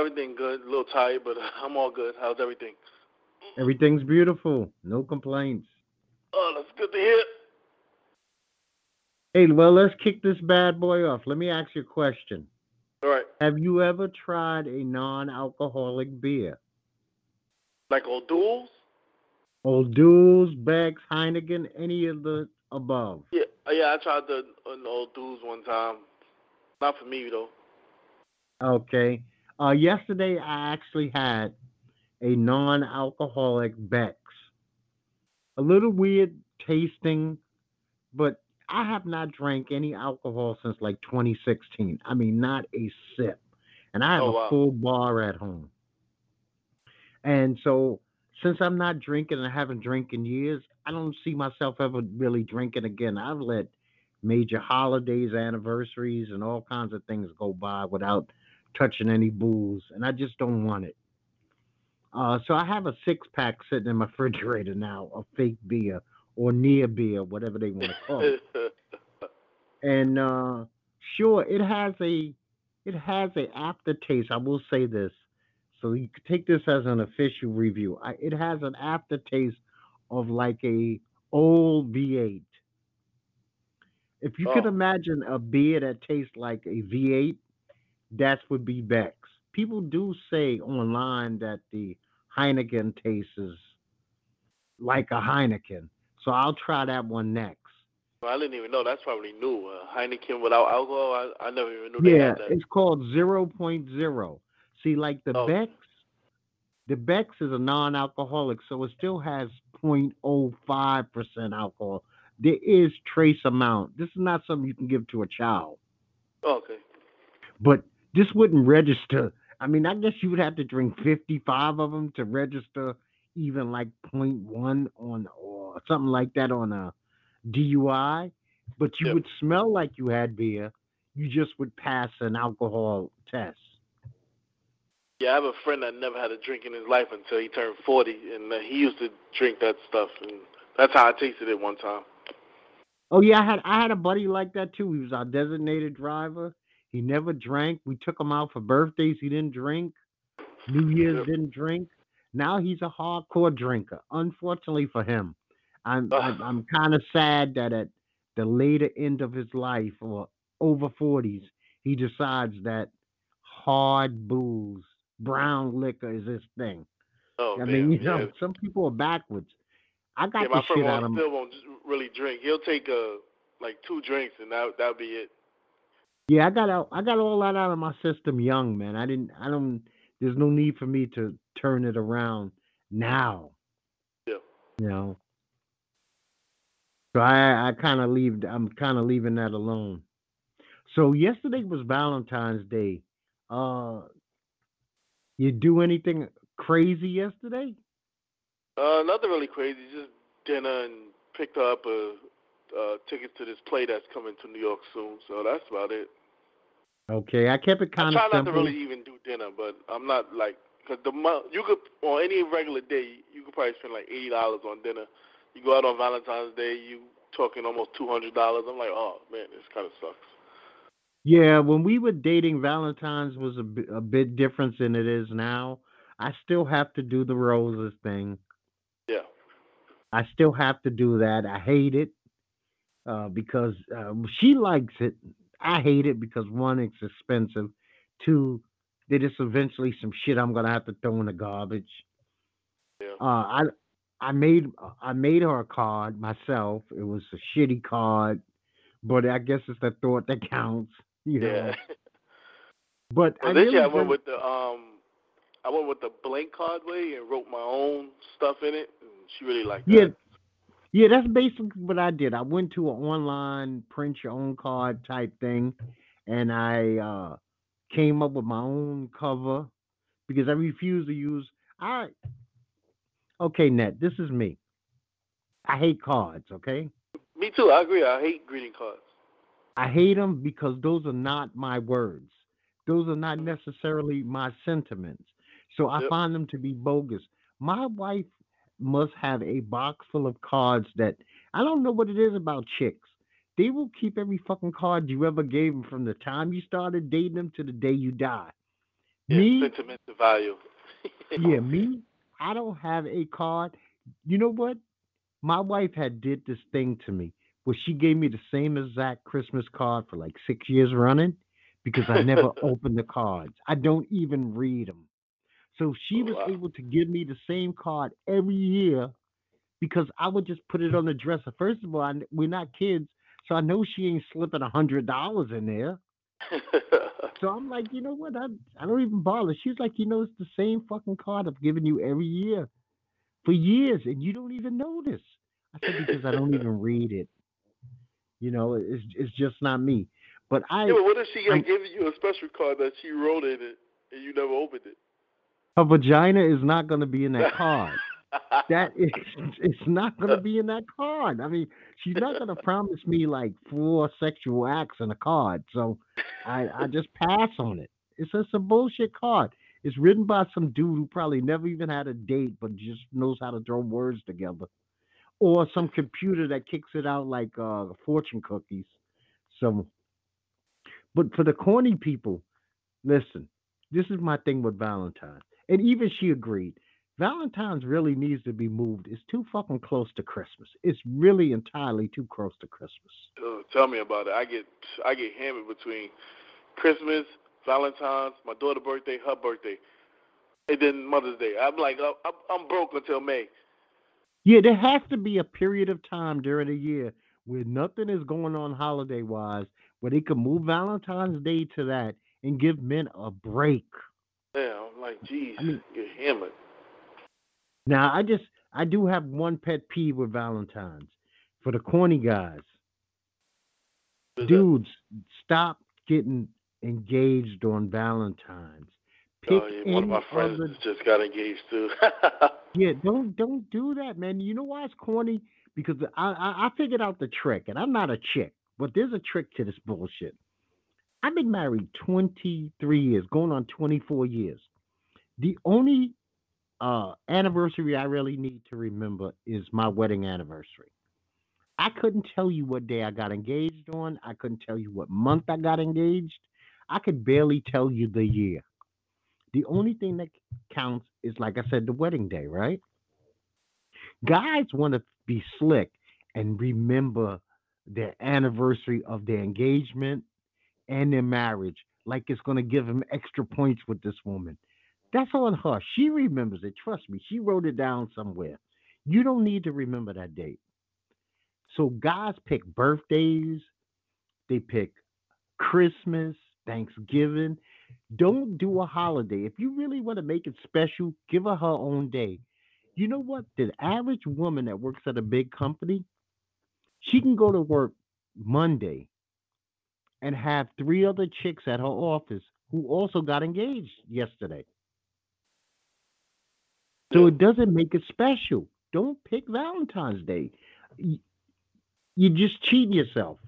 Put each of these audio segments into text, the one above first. everything good. A little tired, but I'm all good. How's everything? Everything's beautiful. No complaints. Oh, that's good to hear. Hey, well, let's kick this bad boy off. Let me ask you a question. All right. Have you ever tried a non-alcoholic beer? Like O'Doul's? O'Doul's, Beck's, Heineken, any of the above. Yeah, I tried an O'Doul's one time. Not for me, though. Okay. Yesterday, I actually had a non-alcoholic Beck's. A little weird tasting, but I have not drank any alcohol since like 2016. I mean, not a sip. And I have a full bar at home. And so since I'm not drinking and I haven't drank in years, I don't see myself ever really drinking again. I've let major holidays, anniversaries, and all kinds of things go by without touching any booze, and I just don't want it. So I have a six-pack sitting in my refrigerator now of fake beer or near beer, whatever they want to call it. And sure, it has a aftertaste. I will say this. So you could take this as an official review. It has an aftertaste of like a old V8. If you could imagine a beer that tastes like a V8, that would be Beck's. People do say online that the Heineken tastes like a Heineken. So I'll try that one next. Well, I didn't even know. That's probably new. Heineken without alcohol, I never even knew they had that. Yeah, it's called 0.0. See, like the Beck's is a non-alcoholic, so it still has 0.05% alcohol. There is trace amount. This is not something you can give to a child. Okay. But this wouldn't register. I mean, I guess you would have to drink 55 of them to register even like 0.1 on or something like that on a DUI. But you would smell like you had beer. You just would pass an alcohol test. Yeah, I have a friend that never had a drink in his life until he turned 40, and he used to drink that stuff, and that's how I tasted it one time. Oh, yeah, I had a buddy like that, too. He was our designated driver. He never drank. We took him out for birthdays. He didn't drink. New Year's didn't drink. Now he's a hardcore drinker, unfortunately for him. I'm kind of sad that at the later end of his life, or over 40s, he decides that hard booze, brown liquor is his thing. Oh, I mean, you know, some people are backwards. I got this shit out of him. My friend still won't really drink. He'll take like two drinks, and that'll be it. Yeah, I got all that out of my system young, man. There's no need for me to turn it around now. Yeah. You know. So I'm kind of leaving that alone. So yesterday was Valentine's Day. You do anything crazy yesterday? Nothing really crazy. Just dinner and picked up tickets to this play that's coming to New York soon. So that's about it. Okay, I kept it kind of simple. I try not to really even do dinner, but I'm not like because you could on any regular day you could probably spend like $80 on dinner. You go out on Valentine's Day, you talking almost $200. I'm like, oh man, this kind of sucks. Yeah, when we were dating, Valentine's was a bit different than it is now. I still have to do the roses thing. Yeah. I still have to do that. I hate it because she likes it. I hate it because, one, it's expensive. Two, there is eventually some shit I'm going to have to throw in the garbage. Yeah. I made her a card myself. It was a shitty card, but I guess it's the thought that counts. You know? Yeah. But well, I went with the blank card way and wrote my own stuff in it. And she really liked that. Yeah, that's basically what I did. I went to an online print your own card type thing, and I came up with my own cover because I refuse to use. Okay, Ned, this is me. I hate cards, okay? Me too. I agree. I hate greeting cards. I hate them because those are not my words. Those are not necessarily my sentiments. So I find them to be bogus. My wife must have a box full of cards that I don't know what it is about chicks. They will keep every fucking card you ever gave them from the time you started dating them to the day you die. Me? Sentiment to value. Yeah, me? I don't have a card. You know what? My wife had did this thing to me where she gave me the same exact Christmas card for like 6 years running because I never opened the cards. I don't even read them. So she was able to give me the same card every year because I would just put it on the dresser. First of all, we're not kids, so I know she ain't slipping $100 in there. So I'm like, you know what? I don't even bother. She's like, you know, it's the same fucking card I've given you every year for years, and you don't even notice. I said, because I don't even read it. You know, it's just not me. But but what if she got giving you a special card that she wrote in it and you never opened it? Her vagina is not going to be in that card. It's not going to be in that card. I mean, she's not going to promise me like 4 sexual acts in a card. So I just pass on it. It's just a bullshit card. It's written by some dude who probably never even had a date, but just knows how to throw words together. Or some computer that kicks it out like fortune cookies. But for the corny people, listen, this is my thing with Valentine's. And even she agreed. Valentine's really needs to be moved. It's too fucking close to Christmas. It's really entirely too close to Christmas. Tell me about it. I get hammered between Christmas, Valentine's, my daughter's birthday, her birthday, and then Mother's Day. I'm like, I'm broke until May. Yeah, there has to be a period of time during the year where nothing is going on holiday-wise, where they can move Valentine's Day to that and give men a break. Yeah, I'm like, geez, you're hammered. Now, I do have one pet peeve with Valentine's. For the corny guys, dudes, stop getting engaged on Valentine's. One of my friends just got engaged too. Yeah, don't do that, man. You know why it's corny? Because I figured out the trick, and I'm not a chick, but there's a trick to this bullshit. I've been married 23 years, going on 24 years. The only anniversary I really need to remember is my wedding anniversary. I couldn't tell you what day I got engaged on. I couldn't tell you what month I got engaged. I could barely tell you the year. The only thing that counts is, like I said, the wedding day, right? Guys want to be slick and remember their anniversary of their engagement and their marriage, like it's going to give them extra points with this woman. That's on her. She remembers it. Trust me. She wrote it down somewhere. You don't need to remember that date. So guys pick birthdays. They pick Christmas, Thanksgiving. Don't do a holiday. If you really want to make it special, give her own day. You know what? The average woman that works at a big company, she can go to work Monday and have 3 other chicks at her office who also got engaged yesterday. So it doesn't make it special. Don't pick Valentine's Day. You're just cheating yourself.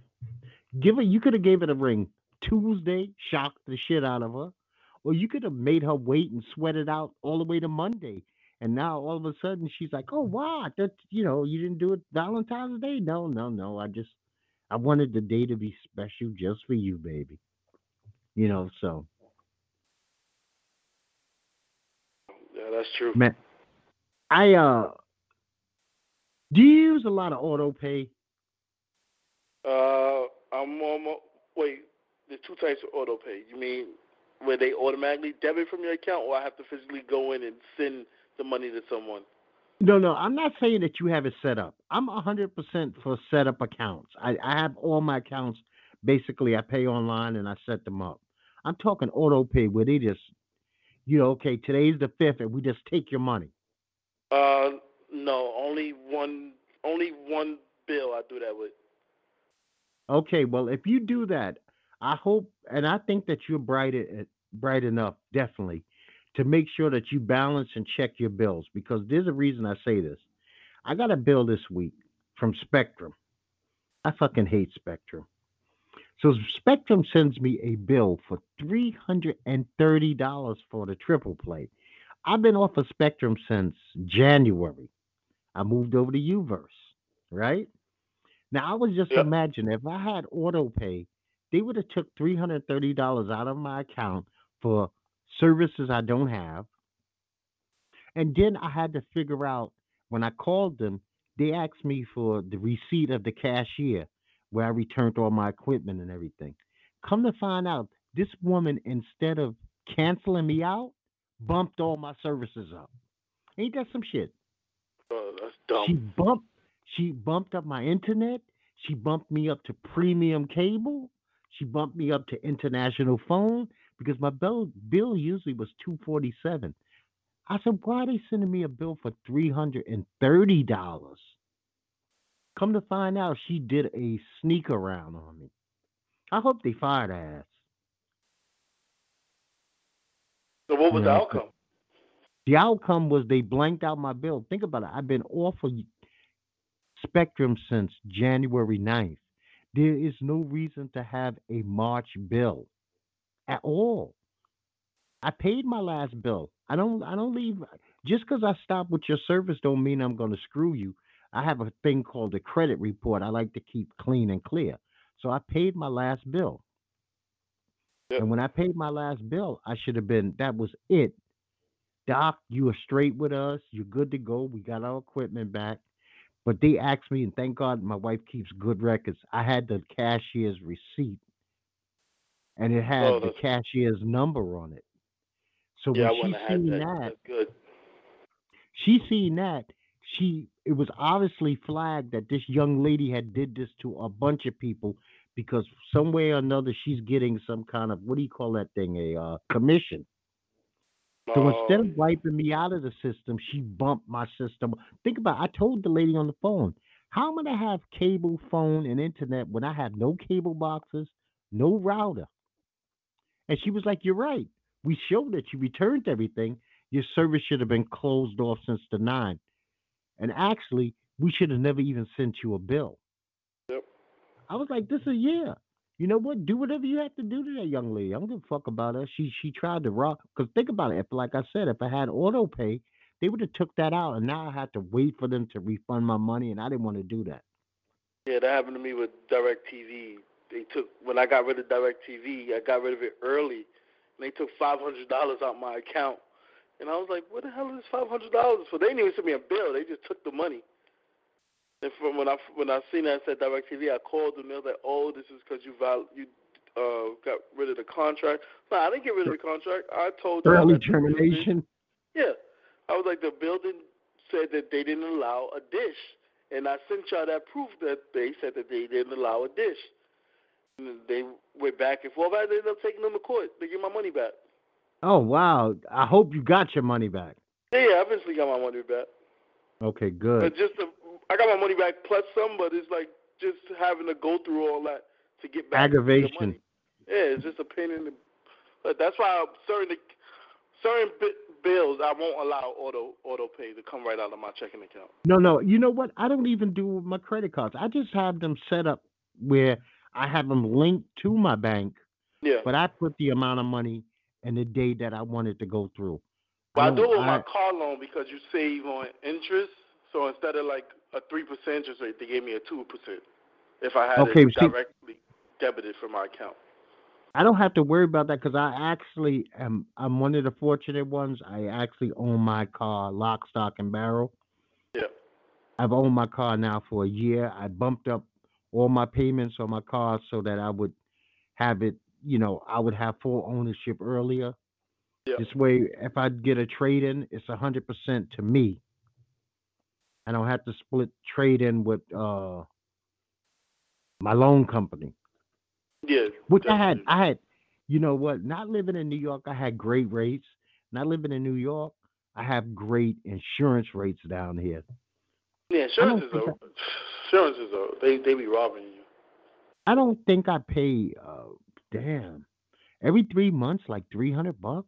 You could have gave it a ring Tuesday, shocked the shit out of her, or you could have made her wait and sweat it out all the way to Monday. And now all of a sudden she's like, oh, wow, that, you know, you didn't do it Valentine's Day? No. I wanted the day to be special just for you, baby. You know, so. Yeah, that's true. Man, do you use a lot of auto pay? There's 2 types of auto pay. You mean where they automatically debit from your account, or I have to physically go in and send the money to someone? No, I'm not saying that you have it set up. I'm 100% for set up accounts. I have all my accounts. Basically, I pay online and I set them up. I'm talking auto pay where they just, okay, today's the 5th and we just take your money. No, only one bill I do that with. Okay, well, if you do that, I hope, and I think that you're bright enough, definitely, to make sure that you balance and check your bills, because there's a reason I say this. I got a bill this week from Spectrum. I fucking hate Spectrum. So Spectrum sends me a bill for $330 for the triple play. I've been off of Spectrum since January. I moved over to Uverse, right? Now, I was just imagining if I had auto pay, they would have took $330 out of my account for services I don't have. And then I had to figure out, when I called them, they asked me for the receipt of the cashier where I returned all my equipment and everything. Come to find out, this woman, instead of canceling me out, bumped all my services up. Ain't that some shit? Oh, that's dumb. She bumped up my internet. She bumped me up to premium cable. She bumped me up to international phone, because my bill usually was $247. I said, why are they sending me a bill for $330? Come to find out, she did a sneak around on me. I hope they fired her ass. So what was the outcome? The outcome was they blanked out my bill. Think about it. I've been off of Spectrum since January 9th. There is no reason to have a March bill at all. I paid my last bill. I don't leave. Just because I stop with your service don't mean I'm going to screw you. I have a thing called a credit report. I like to keep clean and clear. So I paid my last bill. Yep. And when I paid my last bill, I should have been, that was it. Doc, you are straight with us. You're good to go. We got our equipment back. But they asked me, and thank God my wife keeps good records. I had the cashier's receipt, and it had the cashier's number on it. So yeah, when she seen that, good. It was obviously flagged that this young lady had did this to a bunch of people, because some way or another she's getting some kind of, what do you call that thing, a commission. So instead of wiping me out of the system, she bumped my system. Think about it. I told the lady on the phone, how am I going to have cable, phone, and internet when I have no cable boxes, no router? And she was like, you're right. We showed that you returned everything. Your service should have been closed off since the 9th. And actually, we should have never even sent you a bill. Yep. I was like, this is a year. You know what? Do whatever you have to do to that young lady. I don't give a fuck about her. She tried to rock. Because think about it. If, like I said, if I had auto pay, they would have took that out. And now I had to wait for them to refund my money. And I didn't want to do that. Yeah, that happened to me with DirecTV. When I got rid of DirecTV, I got rid of it early. And they took $500 out my account. And I was like, what the hell is $500 for? They didn't even send me a bill. They just took the money. And from when I seen that, I said DirecTV, I called them. They was like, oh, this is because you got rid of the contract. No, I didn't get rid of the contract. I told them. Early termination? Yeah. I was like, the building said that they didn't allow a dish. And I sent y'all that proof that they said that they didn't allow a dish. And they went back and forth. I ended up taking them to court. They get my money back. Oh, wow. I hope you got your money back. Yeah, I eventually got my money back. Okay, good. But I got my money back plus some, but it's like just having to go through all that to get back aggravation. Your money. Yeah, it's just a pain in the... But that's why certain bills, I won't allow auto pay to come right out of my checking account. No. You know what? I don't even do with my credit cards. I just have them set up where I have them linked to my bank. Yeah. But I put the amount of money... and the day that I wanted to go through. Well, I do it with my car loan because you save on interest. So instead of like a 3% interest rate, they gave me a 2% if I had it directly debited from my account. I don't have to worry about that because I actually am. I'm one of the fortunate ones. I actually own my car lock, stock, and barrel. Yeah. I've owned my car now for a year. I bumped up all my payments on my car so that I would have it. You know, I would have full ownership earlier. Yep. This way, if I get a trade-in, it's 100% to me. I don't have to split trade-in with my loan company. Yeah. Which definitely. I had, you know what, not living in New York, I had great rates. Not living in New York, I have great insurance rates down here. Yeah, insurance is over. They be robbing you. I don't think I pay... damn, every 3 months, like $300,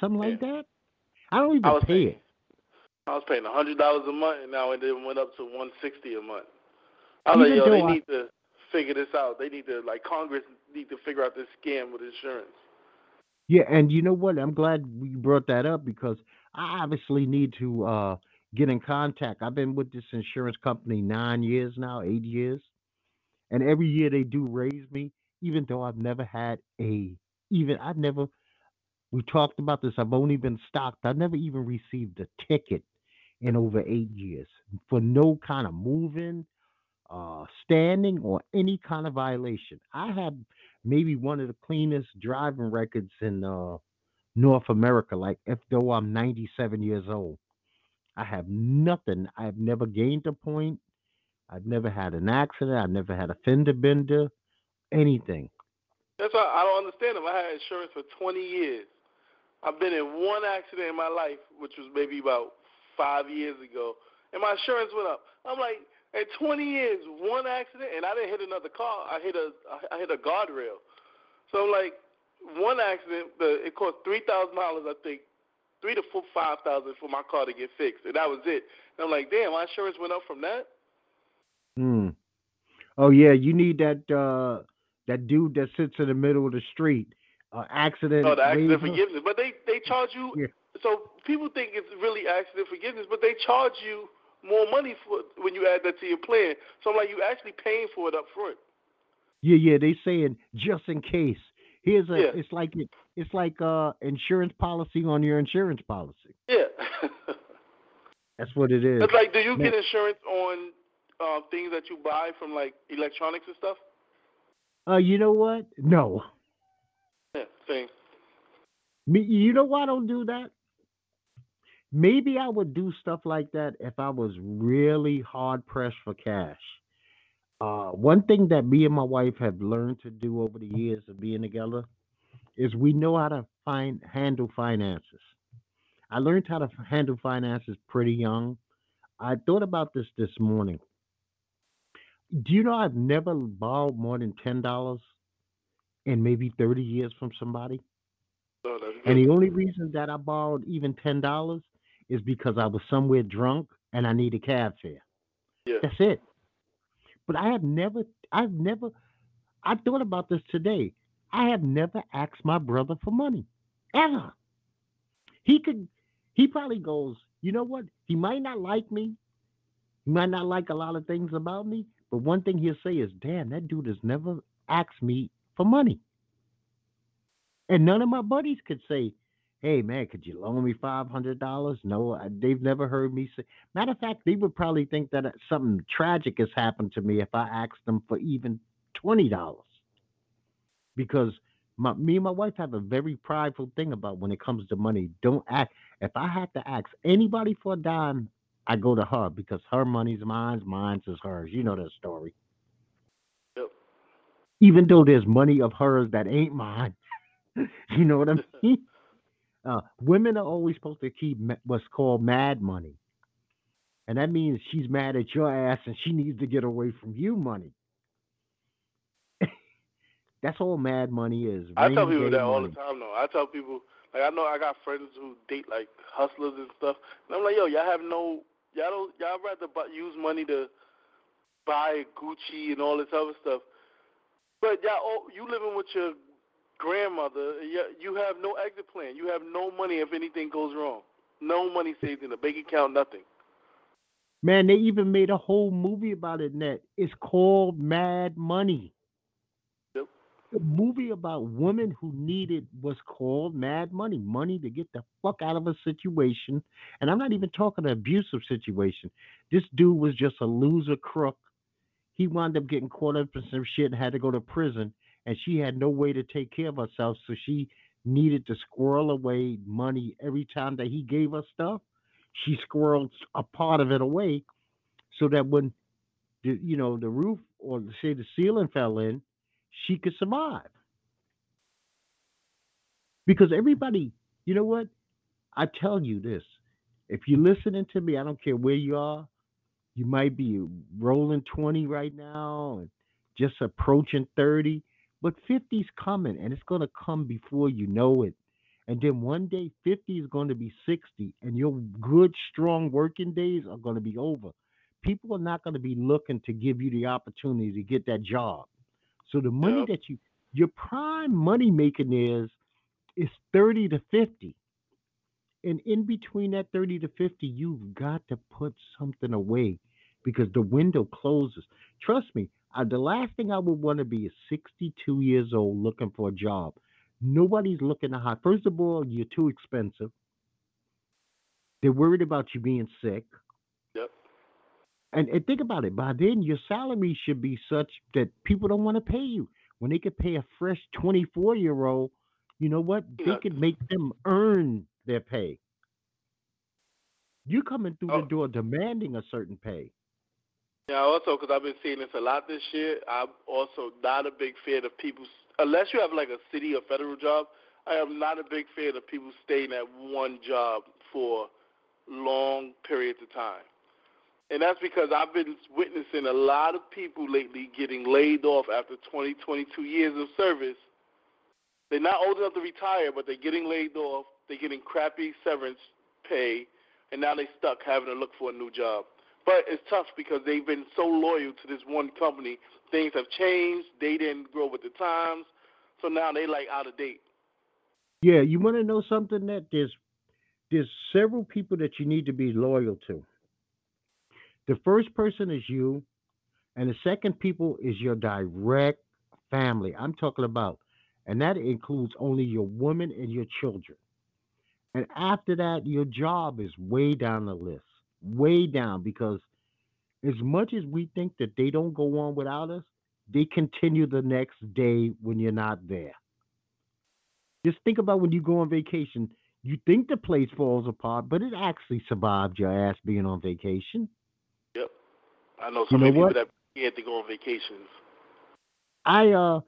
something like that. I don't even pay it. I was paying $100 a month, and now it went up to $160 a month. I was like, yo, they need to figure this out. They need to, like, Congress need to figure out this scam with insurance. Yeah, and you know what? I'm glad you brought that up because I obviously need to get in contact. I've been with this insurance company 9 years now, 8 years, and every year they do raise me. Even though I've never We talked about this. I've only been stocked. I never even received a ticket in over 8 years for no kind of moving, standing, or any kind of violation. I had maybe one of the cleanest driving records in North America. Like, if though I'm 97 years old, I have nothing. I've never gained a point. I've never had an accident. I've never had a fender bender, anything. That's why I don't understand them. I had insurance for 20 years. I've been in one accident in my life, which was maybe about 5 years ago, and my insurance went up. I'm like, in 20 years, one accident, and I didn't hit another car. I hit a guardrail. So I'm like, one accident, it cost $3,000, I think, $3,000 to $5,000 for my car to get fixed, and that was it. And I'm like, damn, my insurance went up from that. Oh yeah, you need that dude that sits in the middle of the street. Accident. Oh, the accident forgiveness, but they charge you. Yeah. So people think it's really accident forgiveness, but they charge you more money for when you add that to your plan. So I'm like, you actually paying for it up front. Yeah. They saying just in case. It's like insurance policy on your insurance policy. Yeah. That's what it is. It's like, do you get insurance on things that you buy from like electronics and stuff? You know what? No. Yeah, same. Me, you know why I don't do that? Maybe I would do stuff like that if I was really hard pressed for cash. One thing that me and my wife have learned to do over the years of being together is we know how to handle finances. I learned how to handle finances pretty young. I thought about this morning. Do you know I've never borrowed more than $10 in maybe 30 years from somebody? Oh, and the only reason that I borrowed even $10 is because I was somewhere drunk and I need a cab fare. Yeah. That's it. But I thought about this today. I have never asked my brother for money, ever. He probably goes, you know what? He might not like me. He might not like a lot of things about me. But one thing he'll say is, damn, that dude has never asked me for money. And none of my buddies could say, hey, man, could you loan me $500? No, they've never heard me say. Matter of fact, they would probably think that something tragic has happened to me if I asked them for even $20. Because me and my wife have a very prideful thing about when it comes to money. Don't ask. If I had to ask anybody for a dime, I go to her because her money's mine, mine's is hers. You know that story. Yep. Even though there's money of hers that ain't mine. You know what I mean? Women are always supposed to keep what's called mad money. And that means she's mad at your ass and she needs to get away from you money. That's all mad money is. I tell people that all the time, though. I tell people, like, I know I got friends who date, like, hustlers and stuff. And I'm like, yo, y'all rather use money to buy Gucci and all this other stuff. But you living with your grandmother, you have no exit plan. You have no money if anything goes wrong. No money saved in the bank account, nothing. Man, they even made a whole movie about it, Ned. It's called Mad Money. Yep. A movie about women who needed what's called mad money. Money to get the fuck out of a situation. And I'm not even talking an abusive situation. This dude was just a loser crook. He wound up getting caught up in some shit and had to go to prison. And she had no way to take care of herself, so she needed to squirrel away money. Every time that he gave her stuff, she squirreled a part of it away so that when the roof or, say, the ceiling fell in, she could survive. Because everybody, you know what? I tell you this. If you're listening to me, I don't care where you are. You might be rolling 20 right now and just approaching 30. But 50's coming, and it's going to come before you know it. And then one day, 50 is going to be 60, and your good, strong working days are going to be over. People are not going to be looking to give you the opportunity to get that job. So the money that your prime money making is 30 to 50. And in between that 30 to 50, you've got to put something away because the window closes. Trust me. The last thing I would want to be is 62 years old looking for a job. Nobody's looking to hire. First of all, you're too expensive. They're worried about you being sick. Yep. And think about it. By then, your salary should be such that people don't want to pay you. When they could pay a fresh 24-year-old, you know what? They could make them earn their pay. You're coming through the door demanding a certain pay. Yeah, also, because I've been seeing this a lot this year, I'm also not a big fan of people, unless you have like a city or federal job, I am not a big fan of people staying at one job for long periods of time. And that's because I've been witnessing a lot of people lately getting laid off after 20, 22 years of service. They're not old enough to retire, but they're getting laid off, they're getting crappy severance pay, and now they're stuck having to look for a new job. But it's tough because they've been so loyal to this one company. Things have changed. They didn't grow with the times. So now they like out of date. Yeah, you want to know something? That there's several people that you need to be loyal to. The first person is you, and the second people is your direct family. I'm talking about, and that includes only your woman and your children. And after that, your job is way down the list. Way down, because as much as we think that they don't go on without us, they continue the next day when you're not there. Just think about when you go on vacation, you think the place falls apart, but it actually survived your ass being on vacation. Yep. I know so many people that had to go on vacations. My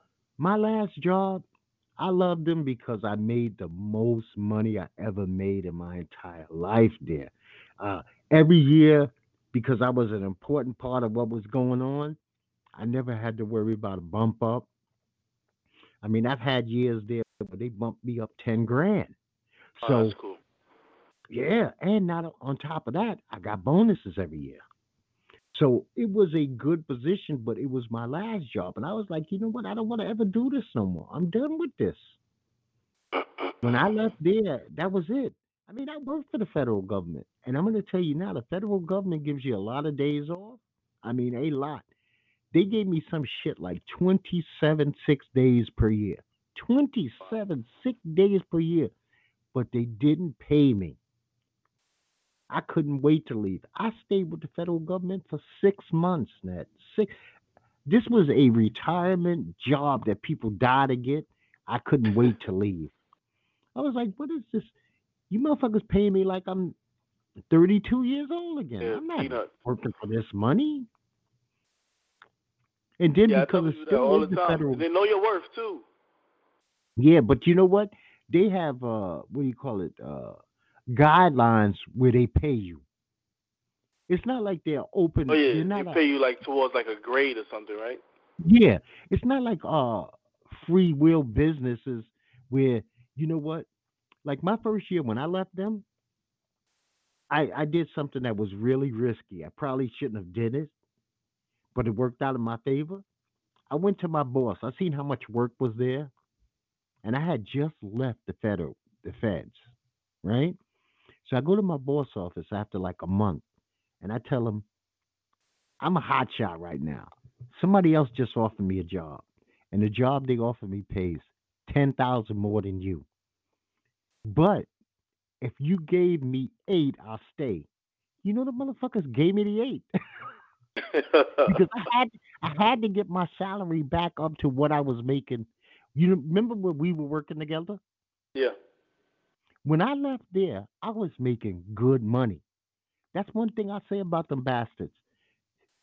last job, I loved them because I made the most money I ever made in my entire life there. Every year, because I was an important part of what was going on, I never had to worry about a bump up. I mean, I've had years there where they bumped me up $10,000. Oh, so, that's cool. Yeah, and not on top of that, I got bonuses every year. So it was a good position, but it was my last job. And I was like, you know what? I don't want to ever do this no more. I'm done with this. When I left there, that was it. I mean, I worked for the federal government. And I'm going to tell you now, the federal government gives you a lot of days off. I mean, a lot. They gave me some shit like 27 6 days per year. 27 6 days per year. But they didn't pay me. I couldn't wait to leave. I stayed with the federal government for 6 months, Ned. This was a retirement job that people die to get. I couldn't wait to leave. I was like, what is this? You motherfuckers paying me like I'm 32 years old again. Yeah, I'm not working for this money. And then because it's still all the federal. They know your worth too. Yeah, but you know what? They have, guidelines where they pay you. It's not like they're open. Oh, yeah, they pay you like towards like a grade or something, right? Yeah, it's not like free will businesses where, you know what? Like my first year when I left them, I did something that was really risky. I probably shouldn't have did it, but it worked out in my favor. I went to my boss. I seen how much work was there, and I had just left the feds, right? So I go to my boss office after like a month, and I tell him, I'm a hotshot right now. Somebody else just offered me a job, and the job they offered me pays $10,000 more than you. But if you gave me 8, I'll stay. You know, the motherfuckers gave me the 8 because I had to get my salary back up to what I was making. You remember when we were working together? Yeah. When I left there, I was making good money. That's one thing I say about them bastards.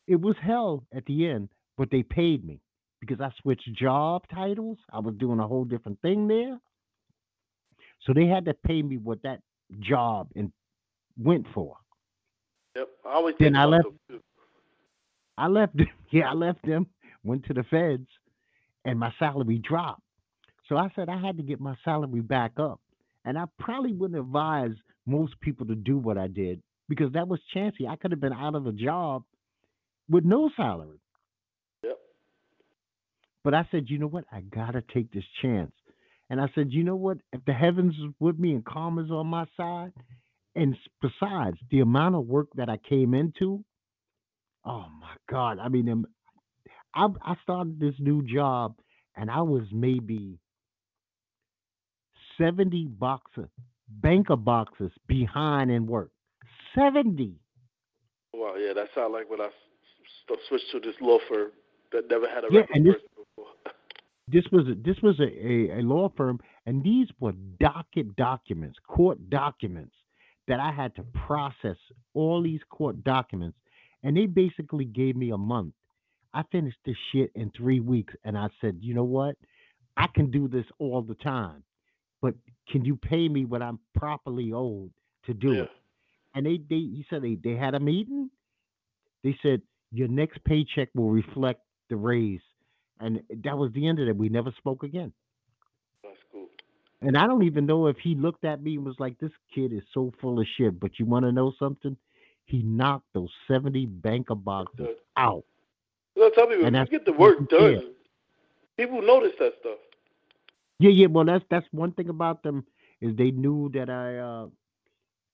It was hell at the end, but they paid me because I switched job titles. I was doing a whole different thing there. So they had to pay me what that job and went for. Yep. I left them, went to the feds, and my salary dropped. So I said I had to get my salary back up. And I probably wouldn't advise most people to do what I did because that was chancy. I could have been out of a job with no salary. Yep. But I said, you know what? I got to take this chance. And I said, you know what? If the heavens is with me and karma is on my side, and besides the amount of work that I came into, oh my God! I mean, I started this new job, and I was maybe 70 boxes, banker boxes behind in work. 70. Wow, yeah, that sounds like when I switched to this law firm that never had a record person before. This was a law firm, and these were docket documents, court documents that I had to process, all these court documents, and they basically gave me a month. I finished this shit in 3 weeks, and I said, you know what? I can do this all the time, but can you pay me what I'm properly owed to do it? And he said they had a meeting. They said, your next paycheck will reflect the raise. And that was the end of it. We never spoke again. That's cool. And I don't even know if he looked at me and was like, this kid is so full of shit, but you want to know something? He knocked those 70 banker boxes out. You know, tell me, when you get the work done, people notice that stuff. Yeah. Well, that's one thing about them is they knew that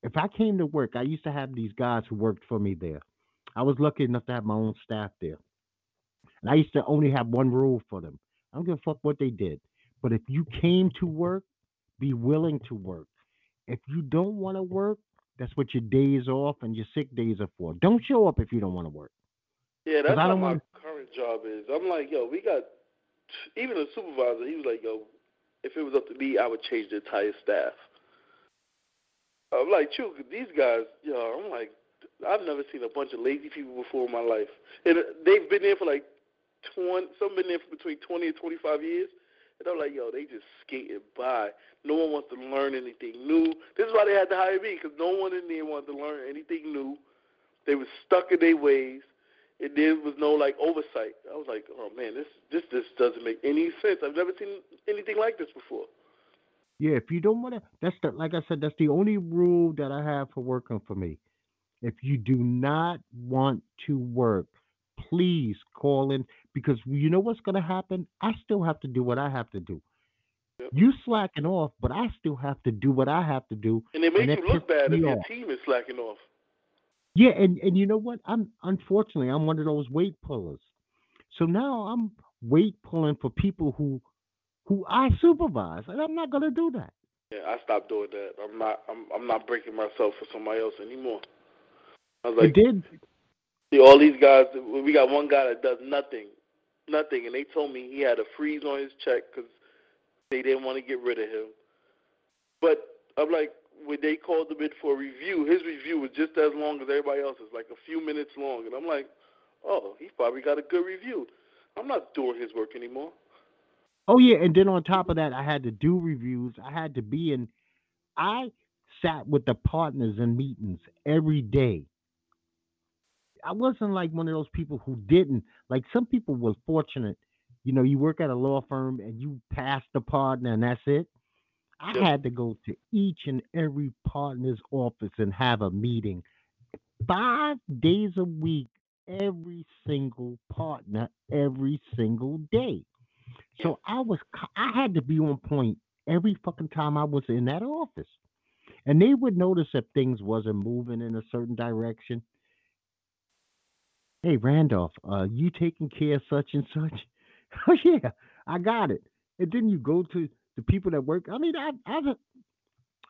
if I came to work, I used to have these guys who worked for me there. I was lucky enough to have my own staff there. And I used to only have one rule for them. I don't give a fuck what they did. But if you came to work, be willing to work. If you don't want to work, that's what your days off and your sick days are for. Don't show up if you don't want to work. Yeah, that's what my current job is. I'm like, yo, we got, even the supervisor, he was like, yo, if it was up to me, I would change the entire staff. I'm like, true, these guys, yo, I'm like, I've never seen a bunch of lazy people before in my life. And they've been there for like 20, some been there for between 20 and 25 years. And I'm like, yo, they just skated by. No one wants to learn anything new. This is why they had to hire me, because no one in there wanted to learn anything new. They were stuck in their ways. And there was no, like, oversight. I was like, oh, man, this doesn't make any sense. I've never seen anything like this before. Yeah, if you don't want to, like I said, that's the only rule that I have for working for me. If you do not want to work, please call in, because you know what's going to happen? I still have to do what I have to do. Yep. You slacking off, but I still have to do what I have to do. And it makes you look bad if your team is slacking off. Yeah, and you know what? I'm one of those weight pullers. So now I'm weight pulling for people who I supervise, and I'm not going to do that. Yeah, I stopped doing that. I'm not breaking myself for somebody else anymore. I was like, see, all these guys, we got one guy that does nothing, and they told me he had a freeze on his check because they didn't want to get rid of him. But I'm like, when they called him in for a review, his review was just as long as everybody else's, like a few minutes long. And I'm like, oh, he probably got a good review. I'm not doing his work anymore. Oh, yeah, and then on top of that, I had to do reviews. I sat with the partners in meetings every day. I wasn't like one of those people who didn't. Like, some people were fortunate. You know, you work at a law firm and you pass the partner and that's it. I had to go to each and every partner's office and have a meeting 5 days a week, every single partner, every single day. So I had to be on point every fucking time I was in that office. And they would notice if things wasn't moving in a certain direction. Hey, Randolph, you taking care of such and such? Oh, yeah, I got it. And then you go to the people that work. I mean,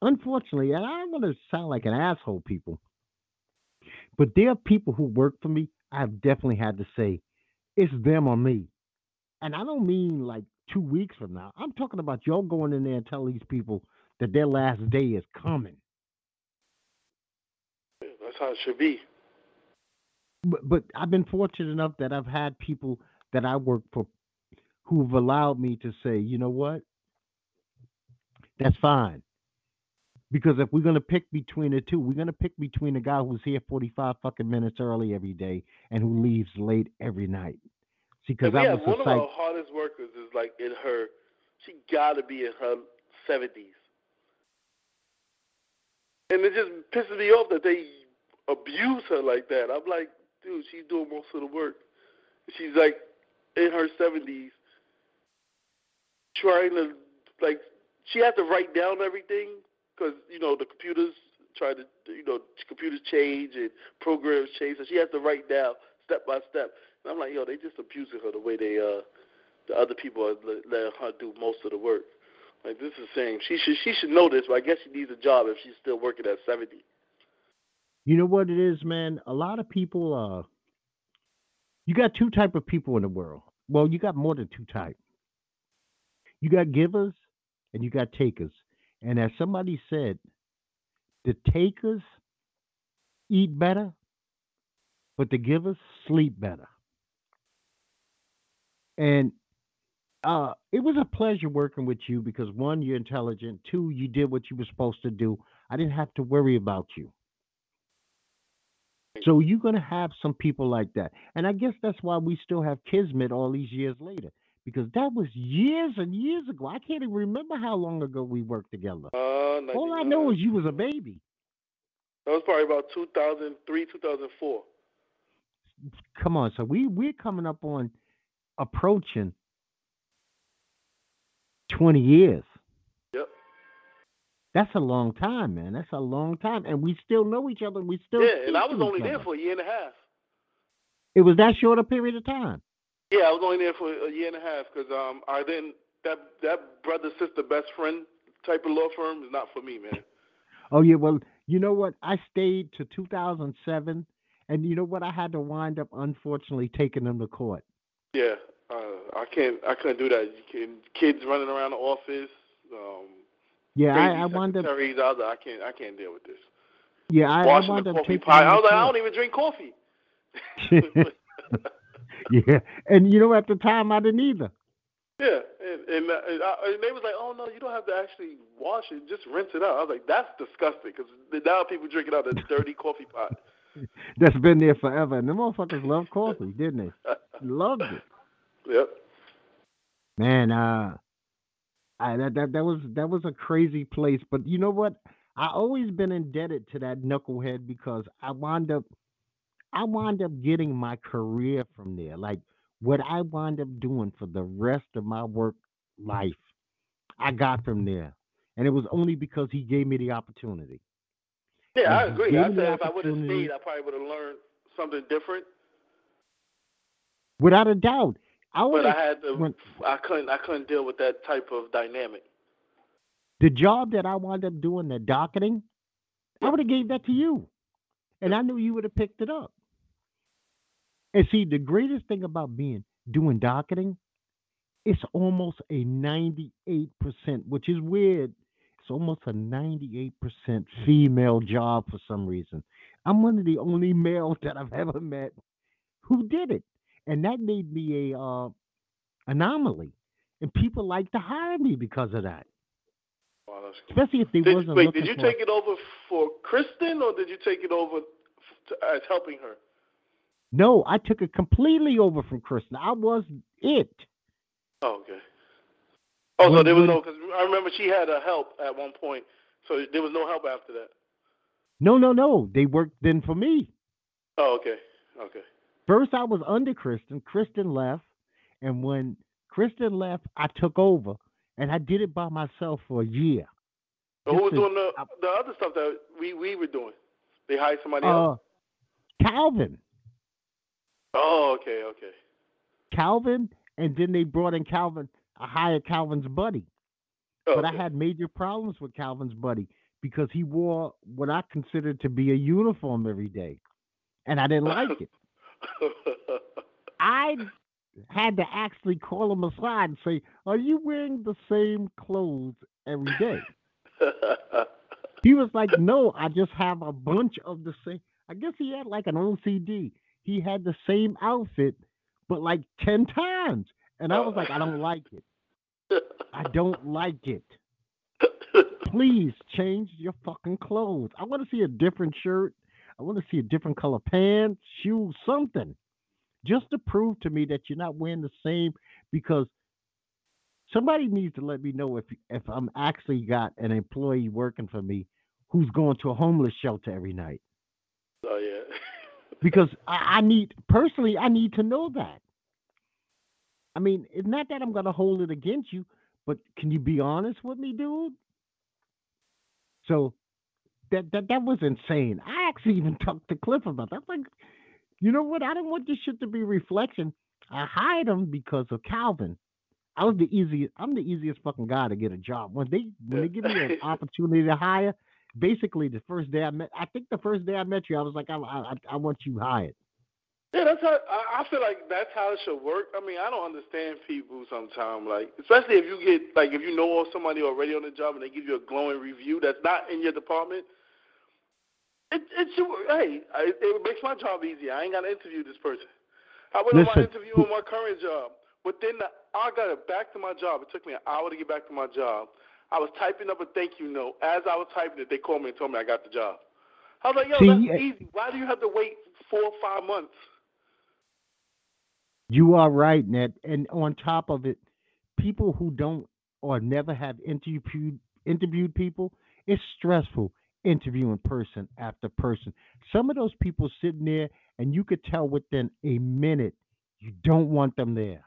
unfortunately, and I don't want to sound like an asshole, people, but there are people who work for me. I've definitely had to say, it's them or me. And I don't mean like 2 weeks from now. I'm talking about y'all going in there and telling these people that their last day is coming. That's how it should be. But I've been fortunate enough that I've had people that I work for who've allowed me to say, you know what? That's fine. Because if we're going to pick between the two, we're going to pick between a guy who's here 45 fucking minutes early every day and who leaves late every night. See, because I was one of our hardest workers is like in her, she got to be in her 70s. And it just pisses me off that they abuse her like that. I'm like, dude, she's doing most of the work. She's like in her 70s, trying to, like, she had to write down everything because, you know, the computers try to, you know, computers change and programs change. So she has to write down step by step. And I'm like, yo, they just abusing her the way the other people are letting her do most of the work. Like, this is saying she should know this, but I guess she needs a job if she's still working at 70. You know what it is, man? A lot of people, you got two type of people in the world. Well, you got more than two type. You got givers and you got takers. And as somebody said, the takers eat better, but the givers sleep better. And it was a pleasure working with you because, one, you're intelligent. Two, you did what you were supposed to do. I didn't have to worry about you. So you're going to have some people like that. And I guess that's why we still have Kismet all these years later, because that was years and years ago. I can't even remember how long ago we worked together. All I know is you was a baby. That was probably about 2003, 2004. Come on. So we're coming up on approaching 20 years. Yep. That's a long time, man. That's a long time. And we still know each other. And we still and I was only there for a year and a half. It was that short a period of time. Yeah, I was only there for a year and a half because I didn't, that brother, sister, best friend type of law firm is not for me, man. Oh, yeah. Well, you know what? I stayed to 2007. And you know what? I had to wind up, unfortunately, taking them to court. Yeah. I couldn't do that. Kids running around the office. I wound up. I can't deal with this. Yeah, I wound up taking. I was like, I don't even drink coffee. Yeah, and you know, at the time, I didn't either. Yeah, and they was like, oh no, you don't have to actually wash it; just rinse it out. I was like, that's disgusting because now people drinking out of the dirty coffee pot. That's been there forever, and them motherfuckers love coffee, didn't they? Loved it. Yep. Man, that was a crazy place. But you know what? I always been indebted to that knucklehead because I wound up getting my career from there. Like what I wound up doing for the rest of my work life, I got from there. And it was only because he gave me the opportunity. Yeah, I agree. I said if I would have stayed, I probably would have learned something different. Without a doubt. I couldn't deal with that type of dynamic. The job that I wound up doing, the docketing, I would have gave that to you. And I knew you would have picked it up. And see, the greatest thing about doing docketing, it's almost a 98%, which is weird. It's almost a 98% female job for some reason. I'm one of the only males that I've ever met who did it. And that made me a anomaly, and people like to hire me because of that. Wow, that's cool. Especially if they wasn't. Wait, did you take it over for Kristen, or did you take it over as helping her? No, I took it completely over from Kristen. I was it. Oh, okay. Oh, so there was no, because I remember she had a help at one point, so there was no help after that. No. They worked then for me. Oh, okay. First, I was under Kristen. Kristen left. And when Kristen left, I took over. And I did it by myself for a year. So who was doing the other stuff that we were doing? They hired somebody else? Calvin. Oh, okay. Calvin. And then they brought in Calvin. I hired Calvin's buddy. Oh, but okay. I had major problems with Calvin's buddy because he wore what I considered to be a uniform every day. And I didn't like it. I had to actually call him aside and say, are you wearing the same clothes every day? He was like, no, I just have a bunch of the same. I guess he had like an OCD. He had the same outfit, but like 10 times. And I was like, I don't like it. Please change your fucking clothes. I want to see a different shirt. I want to see a different color pants, shoes, something, just to prove to me that you're not wearing the same, because somebody needs to let me know if I'm actually got an employee working for me who's going to a homeless shelter every night. Oh, yeah. Because I need to know that. I mean, it's not that I'm going to hold it against you, but can you be honest with me, dude? So That was insane. I actually even talked to Cliff about that. I was like, you know what? I didn't want this shit to be reflection. I hired him because of Calvin. I'm the easiest fucking guy to get a job. When they give me an opportunity to hire, basically the first day I met you, I was like, I want you hired. Yeah, that's how I feel like that's how it should work. I mean, I don't understand people sometimes, like, especially if you get, like, if you know somebody already on the job and they give you a glowing review that's not in your department, it makes my job easier. I ain't got to interview this person. I wouldn't want to interview on my current job. But then I got it back to my job. It took me an hour to get back to my job. I was typing up a thank you note. As I was typing it, they called me and told me I got the job. I was like, yo, that's easy. Why do you have to wait 4 or 5 months? You are right, Ned. And on top of it, people who don't or never have interviewed people, it's stressful interviewing person after person. Some of those people sitting there, and you could tell within a minute you don't want them there.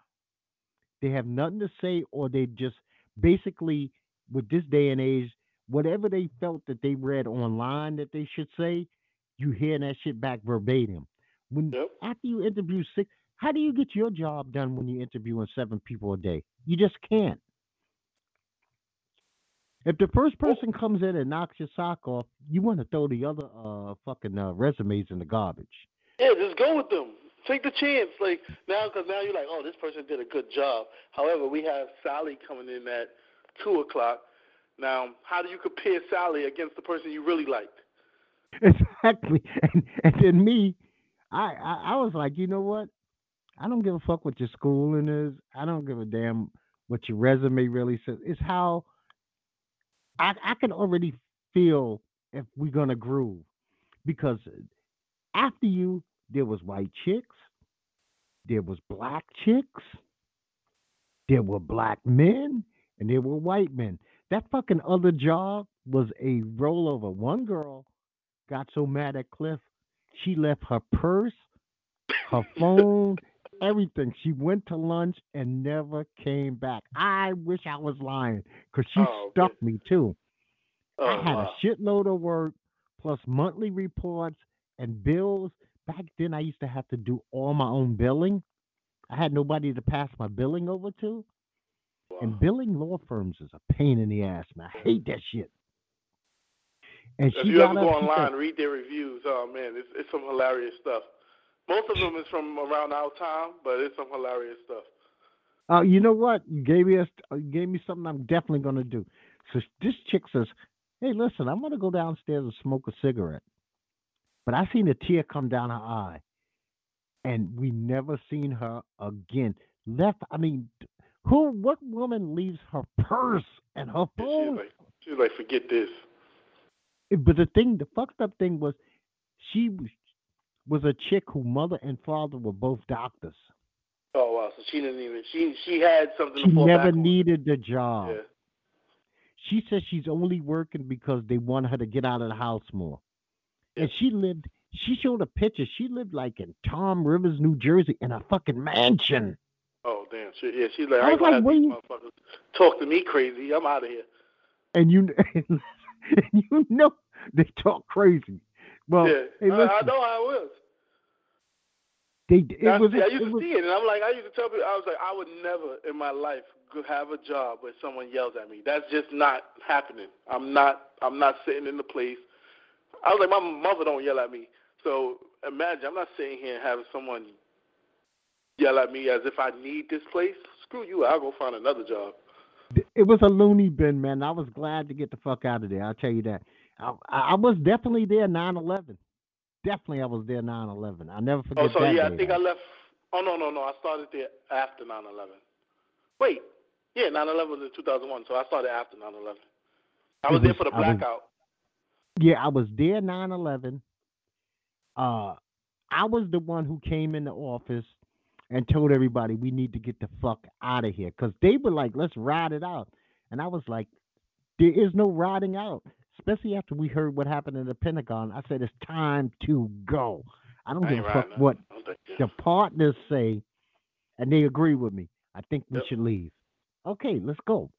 They have nothing to say, or they just basically, with this day and age, whatever they felt that they read online that they should say, you hear that shit back verbatim. After you interview 6, how do you get your job done when you're interviewing 7 people a day? You just can't. If the first person comes in and knocks your sock off, you want to throw the other fucking resumes in the garbage. Yeah, just go with them. Take the chance, like, because now you're like, oh, this person did a good job. However, we have Sally coming in at 2:00. Now, how do you compare Sally against the person you really liked? Exactly, and then me, I was like, you know what? I don't give a fuck what your schooling is. I don't give a damn what your resume really says. It's how I can already feel if we're gonna groove, because after you, there was white chicks, there was black chicks, there were black men, and there were white men. That fucking other job was a rollover. One girl got so mad at Cliff, she left her purse, her phone, everything. She went to lunch and never came back. I wish I was lying, because she stuck me too. I had a shitload of work, plus monthly reports and bills. Back then, I used to have to do all my own billing. I had nobody to pass my billing over to. Wow. And billing law firms is a pain in the ass, man. I hate that shit. And if you ever go online, read their reviews. Oh, man, it's some hilarious stuff. Most of them is from around our time, but it's some hilarious stuff. You know what? You gave me something I'm definitely going to do. So this chick says, hey, listen, I'm going to go downstairs and smoke a cigarette. But I seen a tear come down her eye, and we never seen her again. What woman leaves her purse and her phone? She was like, forget this. But the fucked up thing was, she was a chick who mother and father were both doctors. Oh, wow. So she didn't even, she had something to fall back on. She never needed the job. Yeah. She says she's only working because they want her to get out of the house more. And she showed a picture. She lived like in Tom Rivers, New Jersey, in a fucking mansion. Oh, damn. Yeah, she's like, I ain't gonna have these motherfuckers talk to me crazy. I'm out of here. And you know they talk crazy. Well, yeah, hey, I know how it was. I used to see it, and I'm like, I used to tell people, I was like, I would never in my life have a job where someone yells at me. That's just not happening. I'm not sitting in the place. I was like, my mother don't yell at me. So imagine, I'm not sitting here and having someone yell at me as if I need this place. Screw you, I'll go find another job. It was a loony bin, man. I was glad to get the fuck out of there. I'll tell you that. I was definitely there 9/11. Definitely I was there 9/11. I'll never forget that. Oh, so yeah, day. I think I left. Oh, no. I started there after 9/11. Wait. Yeah, 9/11 was in 2001, so I started after 9/11. I was there for the blackout. Yeah, I was there 9/11. I was the one who came in the office and told everybody we need to get the fuck out of here, because they were like, let's ride it out. And I was like, there is no riding out, especially after we heard what happened in the Pentagon. I said, it's time to go. I don't give a fuck what the partners say, and they agree with me. I think we should leave. Okay, let's go.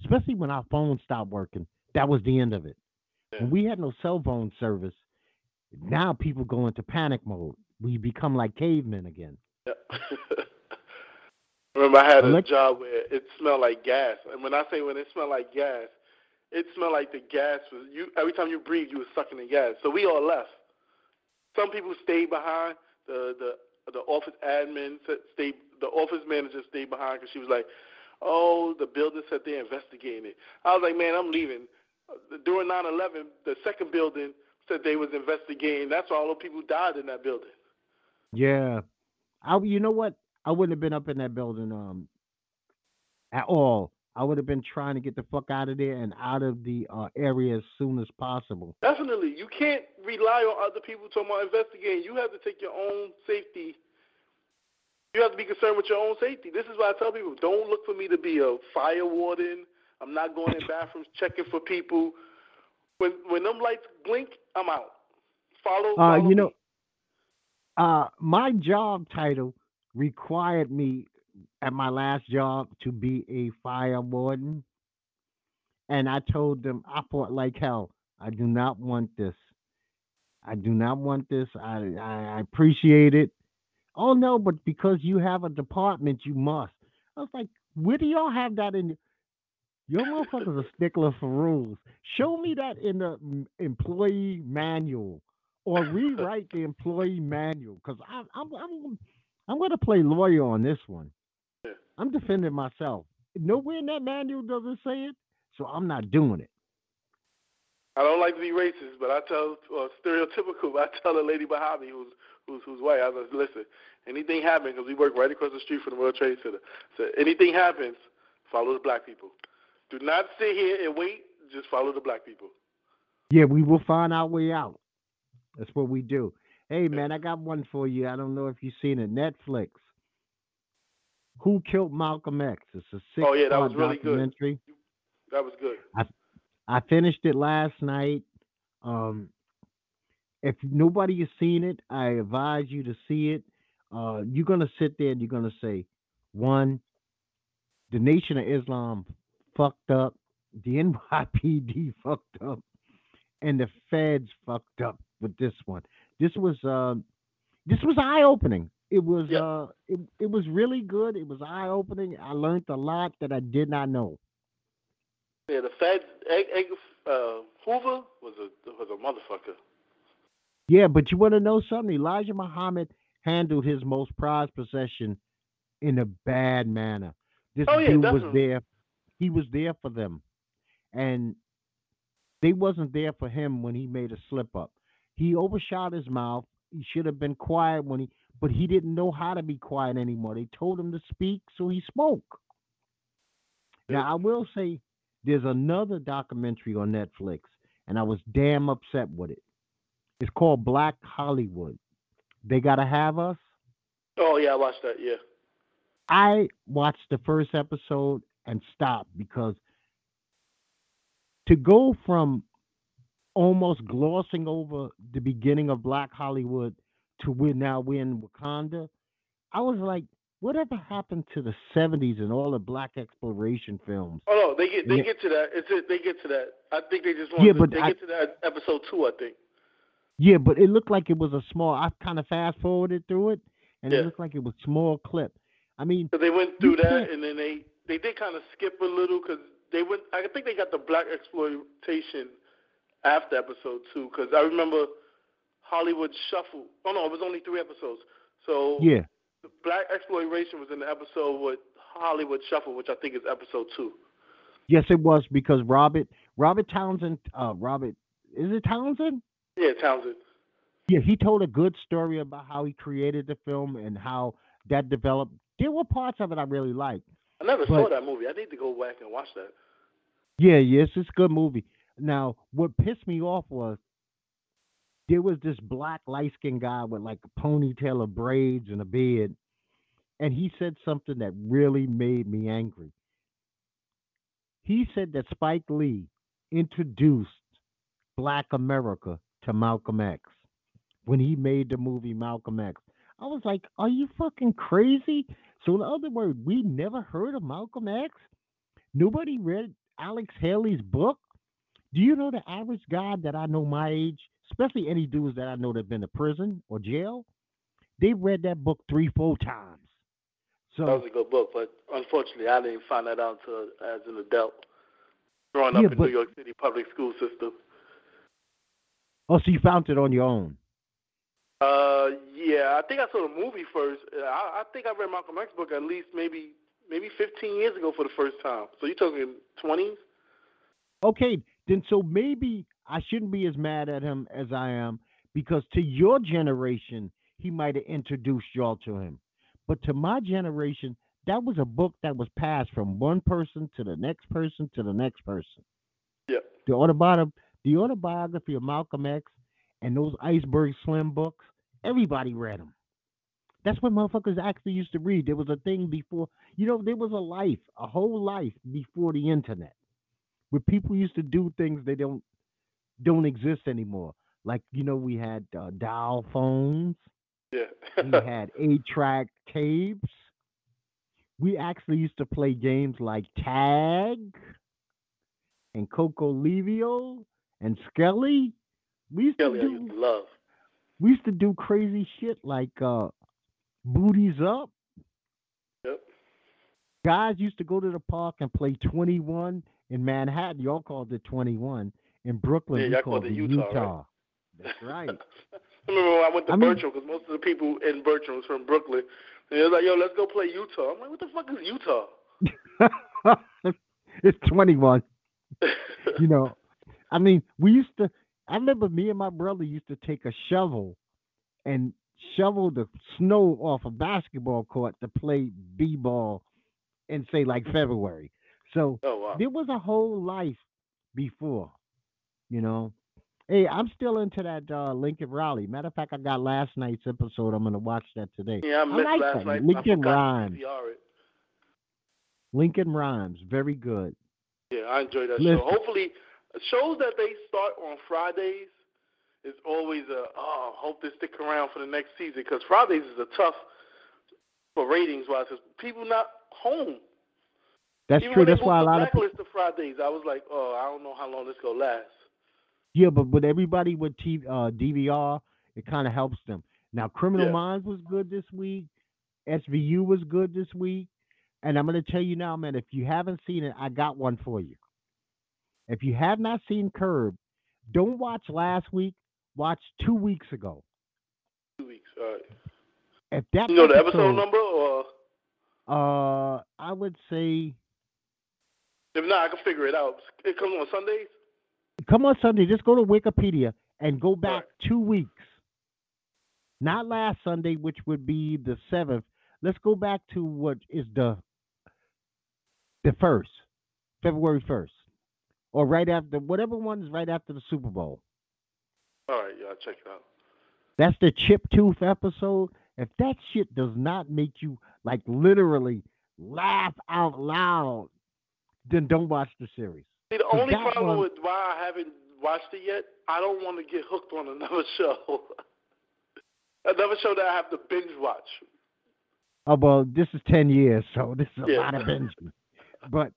Especially when our phones stopped working. That was the end of it. When we had no cell phone service, now people go into panic mode. We become like cavemen again. Yeah. Remember, I had a job where it smelled like gas. And when I say when it smelled like gas, it smelled like the gas was you. Every time you breathed, you were sucking the gas. So we all left. Some people stayed behind. The office admin stayed. The office manager stayed behind because she was like, "Oh, the building said they're investigating it." I was like, "Man, I'm leaving." During 9/11, the second building said they was investigating. That's why all those people died in that building. Yeah, you know what? I wouldn't have been up in that building at all. I would have been trying to get the fuck out of there and out of the area as soon as possible. Definitely. You can't rely on other people talking about investigating. You have to take your own safety. You have to be concerned with your own safety. This is why I tell people, don't look for me to be a fire warden. I'm not going in bathrooms checking for people. When them lights blink, I'm out. Follow you me. Know, my job title required me at my last job to be a fire warden, and I told them I fought like hell. I do not want this. I appreciate it. Oh no, but because you have a department, you must. I was like, where do y'all have that in? Your motherfuckers are stickler for rules. Show me that in the employee manual, or rewrite the employee manual, because I'm going to play lawyer on this one. Yeah. I'm defending myself. Nowhere in that manual does it say it, so I'm not doing it. I don't like to be racist, but I tell stereotypical. I tell a lady behind me who's white. I was like, listen, anything happens, because we work right across the street from the World Trade Center. So anything happens, follow the black people. Do not sit here and wait. Just follow the black people. Yeah, we will find our way out. That's what we do. Hey, man, I got one for you. I don't know if you've seen it. Netflix. Who Killed Malcolm X? It's a 6-part documentary. Oh, yeah, that was really good. That was good. I finished it last night. If nobody has seen it, I advise you to see it. You're going to sit there and you're going to say, one, the Nation of Islam fucked up, the NYPD fucked up, and the feds fucked up with this one. This was eye-opening. It was yep. It was really good. It was eye-opening. I learned a lot that I did not know. Yeah, the feds, Hoover was a motherfucker. Yeah, but you want to know something? Elijah Muhammad handled his most prized possession in a bad manner. This dude definitely. Was there. He was there for them, and they wasn't there for him when he made a slip-up. He overshot his mouth. He should have been quiet but he didn't know how to be quiet anymore. They told him to speak, so he spoke. Yeah. Now, I will say there's another documentary on Netflix, and I was damn upset with it. It's called Black Hollywood. They Gotta Have Us. Oh, yeah, I watched that, yeah. I watched the first episode and stopped because to go from almost glossing over the beginning of Black Hollywood to where now we're in Wakanda, I was like, whatever happened to the 70s and all the black exploration films? Oh, no, they get to that. They get to that. I think they just get to that episode 2, I think. Yeah, but it looked like it was a small, I kind of fast-forwarded through it, and It looked like it was a small clip. I mean... So they went through that, and then they did kind of skip a little, because they went, I think they got the black exploitation after episode 2, because I remember Hollywood Shuffle. Oh, no, it was only 3 episodes. So yeah, the black exploitation was in the episode with Hollywood Shuffle, which I think is episode 2. Yes, it was, because Robert Townsend, is it Townsend? Yeah, Townsend. Yeah, he told a good story about how he created the film and how that developed. There were parts of it I really liked. I never saw that movie. I need to go back and watch that. Yeah, yes, it's a good movie. Now, what pissed me off was there was this black light-skinned guy with like a ponytail of braids and a beard, and he said something that really made me angry. He said that Spike Lee introduced Black America to Malcolm X when he made the movie Malcolm X. I was like, are you fucking crazy? So in other words, we never heard of Malcolm X? Nobody read Alex Haley's book? Do you know the average guy that I know my age, especially any dudes that I know that have been to prison or jail, they read that book 3-4 times. So, that was a good book, but unfortunately, I didn't find that out until as an adult, growing up in New York City public school system. Oh, so you found it on your own? Yeah, I think I saw the movie first. I think I read Malcolm X book at least maybe 15 years ago for the first time. So you're talking 20s? Okay, then so maybe I shouldn't be as mad at him as I am, because to your generation, he might have introduced y'all to him. But to my generation, that was a book that was passed from one person to the next person to the next person. Yeah. The autobiography of Malcolm X and those Iceberg Slim books, everybody read them. That's what motherfuckers actually used to read. There was a thing before, there was a whole life before the internet, where people used to do things they don't exist anymore. Like, we had dial phones. Yeah. We had 8-track tapes. We actually used to play games like Tag and Coco Levio and Skelly. We used to do crazy shit like Booties Up. Yep. Guys used to go to the park and play 21 in Manhattan. Y'all called it 21. In Brooklyn, we called it Utah. Right? That's right. I remember when I went to Bertram, because most of the people in Bertram was from Brooklyn. And they was like, yo, let's go play Utah. I'm like, what the fuck is Utah? It's 21. I remember me and my brother used to take a shovel and shovel the snow off a basketball court to play b-ball in, say, like February. So There was a whole life before, Hey, I'm still into that Lincoln Raleigh. Matter of fact, I got last night's episode. I'm going to watch that today. Yeah, I missed last night. Lincoln Rhymes. Lincoln Rhymes. Very good. Yeah, I enjoy that show. Hopefully, shows that they start on Fridays is always hope they stick around for the next season, because Fridays is a tough for ratings-wise, because people not home. That's true. That's why a lot of people. Fridays, I was like, I don't know how long this going to last. Yeah, but with everybody with DVR, it kind of helps them. Now, Criminal Minds was good this week. SVU was good this week. And I'm going to tell you now, man, if you haven't seen it, I got one for you. If you have not seen Curb, don't watch last week. Watch 2 weeks ago. 2 weeks, all right. If that the episode number? Or? I would say. If not, I can figure it out. It comes on Sundays? Come on Sunday, just go to Wikipedia and go back 2 weeks. Not last Sunday, which would be the 7th. Let's go back to what is the 1st, February 1st. Or right after, whatever one is right after the Super Bowl. All right, yeah, I'll check it out. That's the Chiptooth episode. If that shit does not make you, like, literally laugh out loud, then don't watch the series. See, the only problem with why I haven't watched it yet, I don't want to get hooked on another show. Another show that I have to binge watch. Oh, well, this is 10 years, so this is a lot of binging. But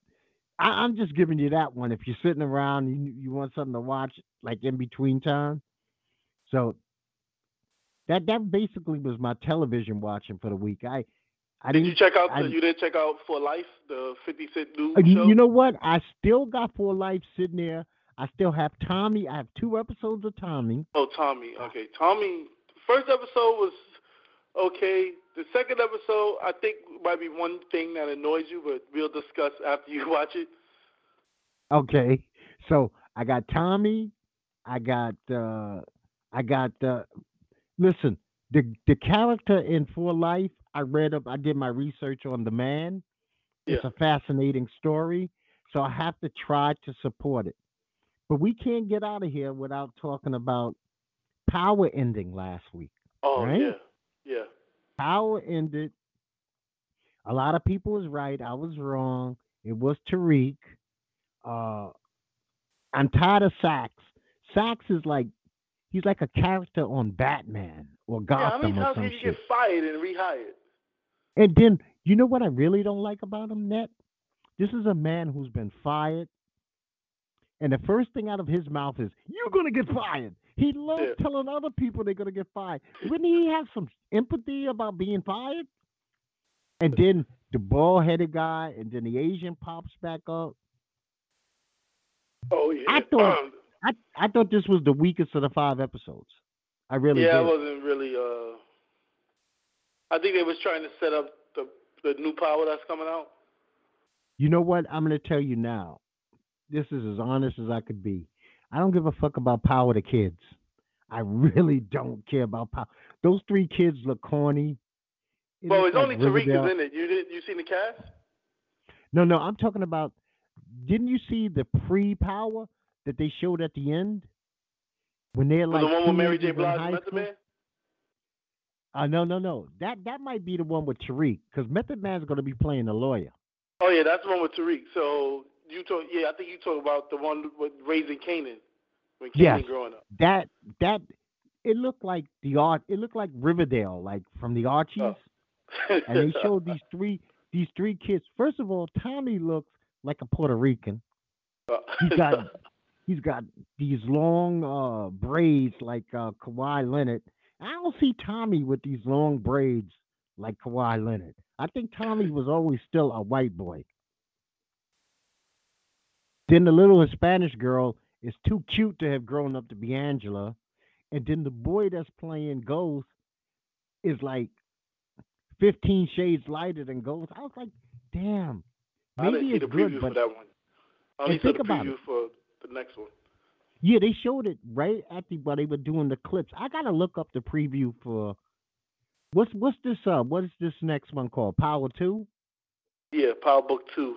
I'm just giving you that one. If you're sitting around, you want something to watch, like, in between time. So that basically was my television watching for the week. You didn't check out For Life, the 50 Cent news show? You know what? I still got For Life sitting there. I still have Tommy. I have 2 episodes of Tommy. Oh, Tommy. Okay. Tommy, first episode was okay. The second episode, I think, might be one thing that annoys you, but we'll discuss after you watch it. Okay. So I got Tommy. Listen, the character in For Life, I did my research on the man. Yeah. It's a fascinating story, so I have to try to support it. But we can't get out of here without talking about Power ending last week. Oh, right? Yeah. Power ended. A lot of people was right. I was wrong. It was Tariq. I'm tired of Sax. Sax is like, he's like a character on Batman or Gotham or some shit. How many times did you get fired and rehired? And then, you know what I really don't like about him, Ned? This is a man who's been fired, and the first thing out of his mouth is, you're going to get fired. He loves telling other people they're going to get fired. Wouldn't he have some empathy about being fired? And then the bald-headed guy, and then the Asian pops back up. Oh yeah. I thought this was the weakest of the five episodes. I really did. Yeah, I wasn't really. I think they was trying to set up the new power that's coming out. You know what? I'm gonna tell you now. This is as honest as I could be. I don't give a fuck about Power to Kids. I really don't care about Power. Those three kids look corny. Well, it's only Tariq is in it. You seen the cast? No. I'm talking about. Didn't you see the pre-Power that they showed at the end when they're like the one with Mary J. Blige and Method Man? No. That might be the one with Tariq because Method Man's going to be playing the lawyer. Oh yeah, that's the one with Tariq. So you talk. Yeah, I think you talk about the one with raising Kanan when Kanan growing up. That it looked like the art. It looked like Riverdale, like from the Archies, and they showed these three kids. First of all, Tommy looks like a Puerto Rican. He's got these long braids like Kawhi Leonard. I don't see Tommy with these long braids like Kawhi Leonard. I think Tommy was always still a white boy. Then the little Hispanic girl is too cute to have grown up to be Angela. And then the boy that's playing Ghost is like 15 shades lighter than Ghost. I was like, damn. Maybe I didn't see the preview for that one. I only saw the preview for the next one. Yeah, they showed it right after while they were doing the clips. I gotta look up the preview for what's this what is this next one called? Power 2? Yeah, Power Book 2.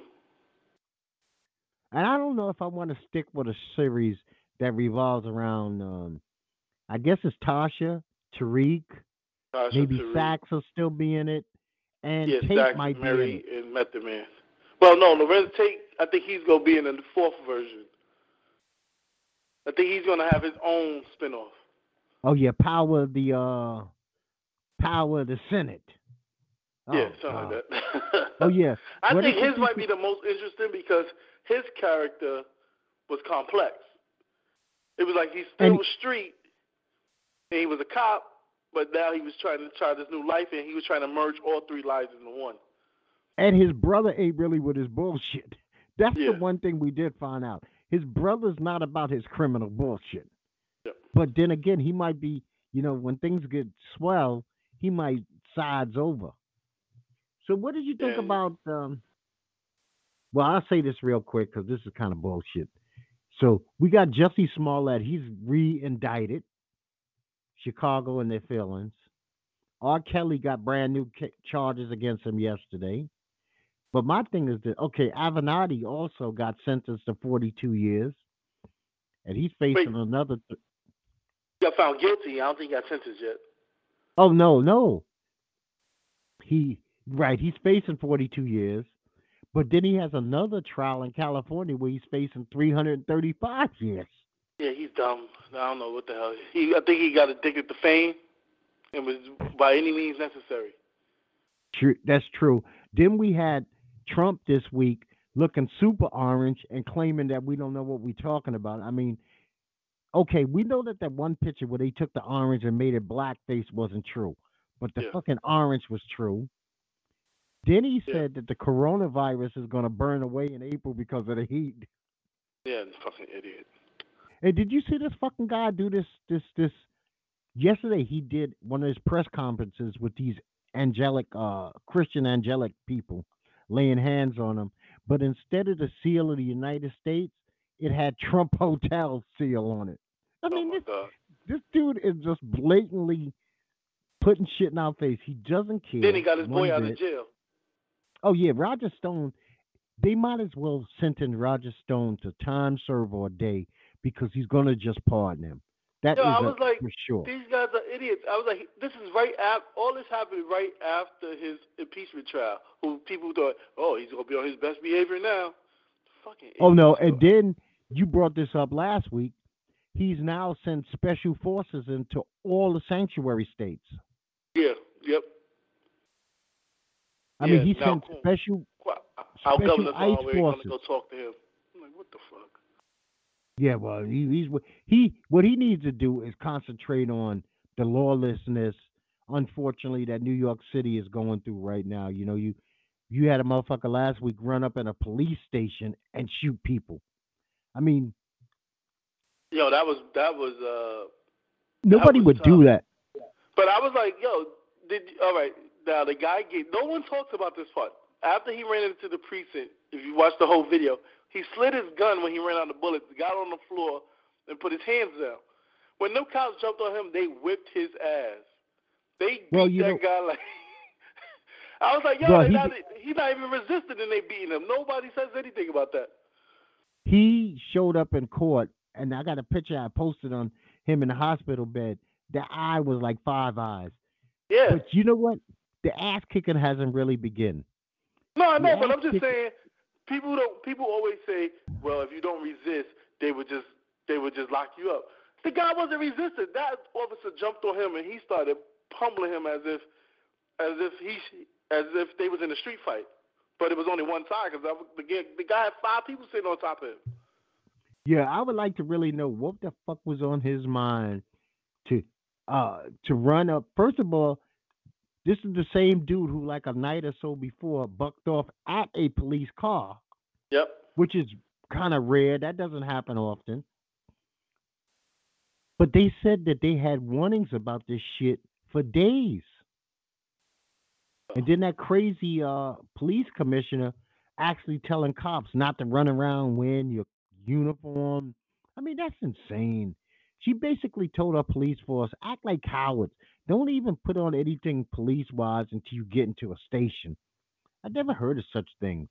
And I don't know if I want to stick with a series that revolves around I guess it's Tasha, maybe Tariq. Sax will still be in it. And yeah, Tate Sax, might Mary, be in it. And Method Man. Well, no, Lorenz Tate, I think he's going to be in the fourth version. I think he's going to have his own spinoff. Oh, yeah, Power of the Senate. Oh, yeah, something like that. Oh, yeah. I think his might be the most interesting because his character was complex. It was like he's still street, and he was a cop, but now he was trying to try this new life, and he was trying to merge all three lives into one. And his brother ain't really with his bullshit. That's the one thing we did find out. His brother's not about his criminal bullshit. Yep. But then again, he might be, when things get swell, he might sides over. So what did you think about... well, I'll say this real quick because this is kind of bullshit. So we got Jussie Smollett. He's re-indicted. Chicago and their feelings. R. Kelly got brand new charges against him yesterday. But my thing is that, Avenatti also got sentenced to 42 years. And he's facing another... He got found guilty. I don't think he got sentenced yet. Oh, no. He's facing 42 years. But then he has another trial in California where he's facing 335 years. Yeah, he's dumb. I don't know what the hell. I think he got addicted to fame and was by any means necessary. True. That's true. Then we had Trump this week looking super orange and claiming that we don't know what we're talking about. I mean, we know that one picture where they took the orange and made it blackface wasn't true, but the fucking orange was true. Then he said that the coronavirus is going to burn away in April because of the heat. Yeah, fucking idiot. Hey, did you see this fucking guy do this? Yesterday he did one of his press conferences with these Christian angelic people laying hands on him. But instead of the seal of the United States, it had Trump Hotel seal on it. I mean, this dude is just blatantly putting shit in our face. He doesn't care. Then he got his boy out of jail. Oh, yeah, Roger Stone. They might as well sentence Roger Stone to time serve or a day because he's going to just pardon him. I was like, for sure. These guys are idiots. I was like, this is right after, all this happened right after his impeachment trial, who people thought, oh, he's going to be on his best behavior now. Fucking idiot. Oh, no, and then you brought this up last week. He's now sent special forces into all the sanctuary states. Yeah, yep. I mean, he sent special governors ICE forces. Going to go talk to him. I'm like, what the fuck? Yeah, well, he's what he needs to do is concentrate on the lawlessness unfortunately, that New York City is going through right now. You know, you had a motherfucker last week run up in a police station and shoot people. I mean, yo, that was nobody would do that. But I was like, yo, all right, now the guy no one talks about this part. After he ran into the precinct, if you watch the whole video, he slid his gun when he ran out of bullets, got on the floor, and put his hands down. When them cops jumped on him, they whipped his ass. They beat guy like... I was like, yo, well, he's not even resisting and they beating him. Nobody says anything about that. He showed up in court, and I got a picture I posted on him in the hospital bed. The eye was like five eyes. Yeah. But you know what? The ass kicking hasn't really begun. No, I know, but I'm just saying, people always say, well, if you don't resist, they would just lock you up. The guy wasn't resisting. That officer jumped on him and he started pummeling him as if they was in a street fight. But it was only one side because the guy had five people sitting on top of him. Yeah, I would like to really know what the fuck was on his mind to run up. First of all, this is the same dude who, like a night or so before, bucked off at a police car. Yep. Which is kind of rare. That doesn't happen often. But they said that they had warnings about this shit for days. And then that crazy police commissioner actually telling cops not to run around wearing your uniform. I mean, that's insane. She basically told her police force, act like cowards. Don't even put on anything police-wise until you get into a station. I've never heard of such things.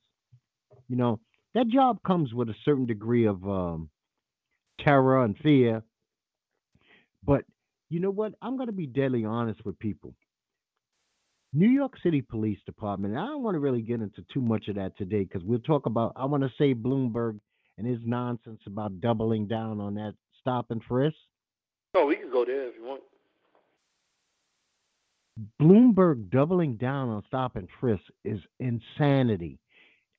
You know, that job comes with a certain degree of terror and fear. But you know what? I'm going to be deadly honest with people. New York City Police Department, and I don't want to really get into too much of that today because we'll talk about, I want to say Bloomberg and his nonsense about doubling down on that stop and frisk. Oh, we can go there if you want. Bloomberg doubling down on stop and frisk is insanity.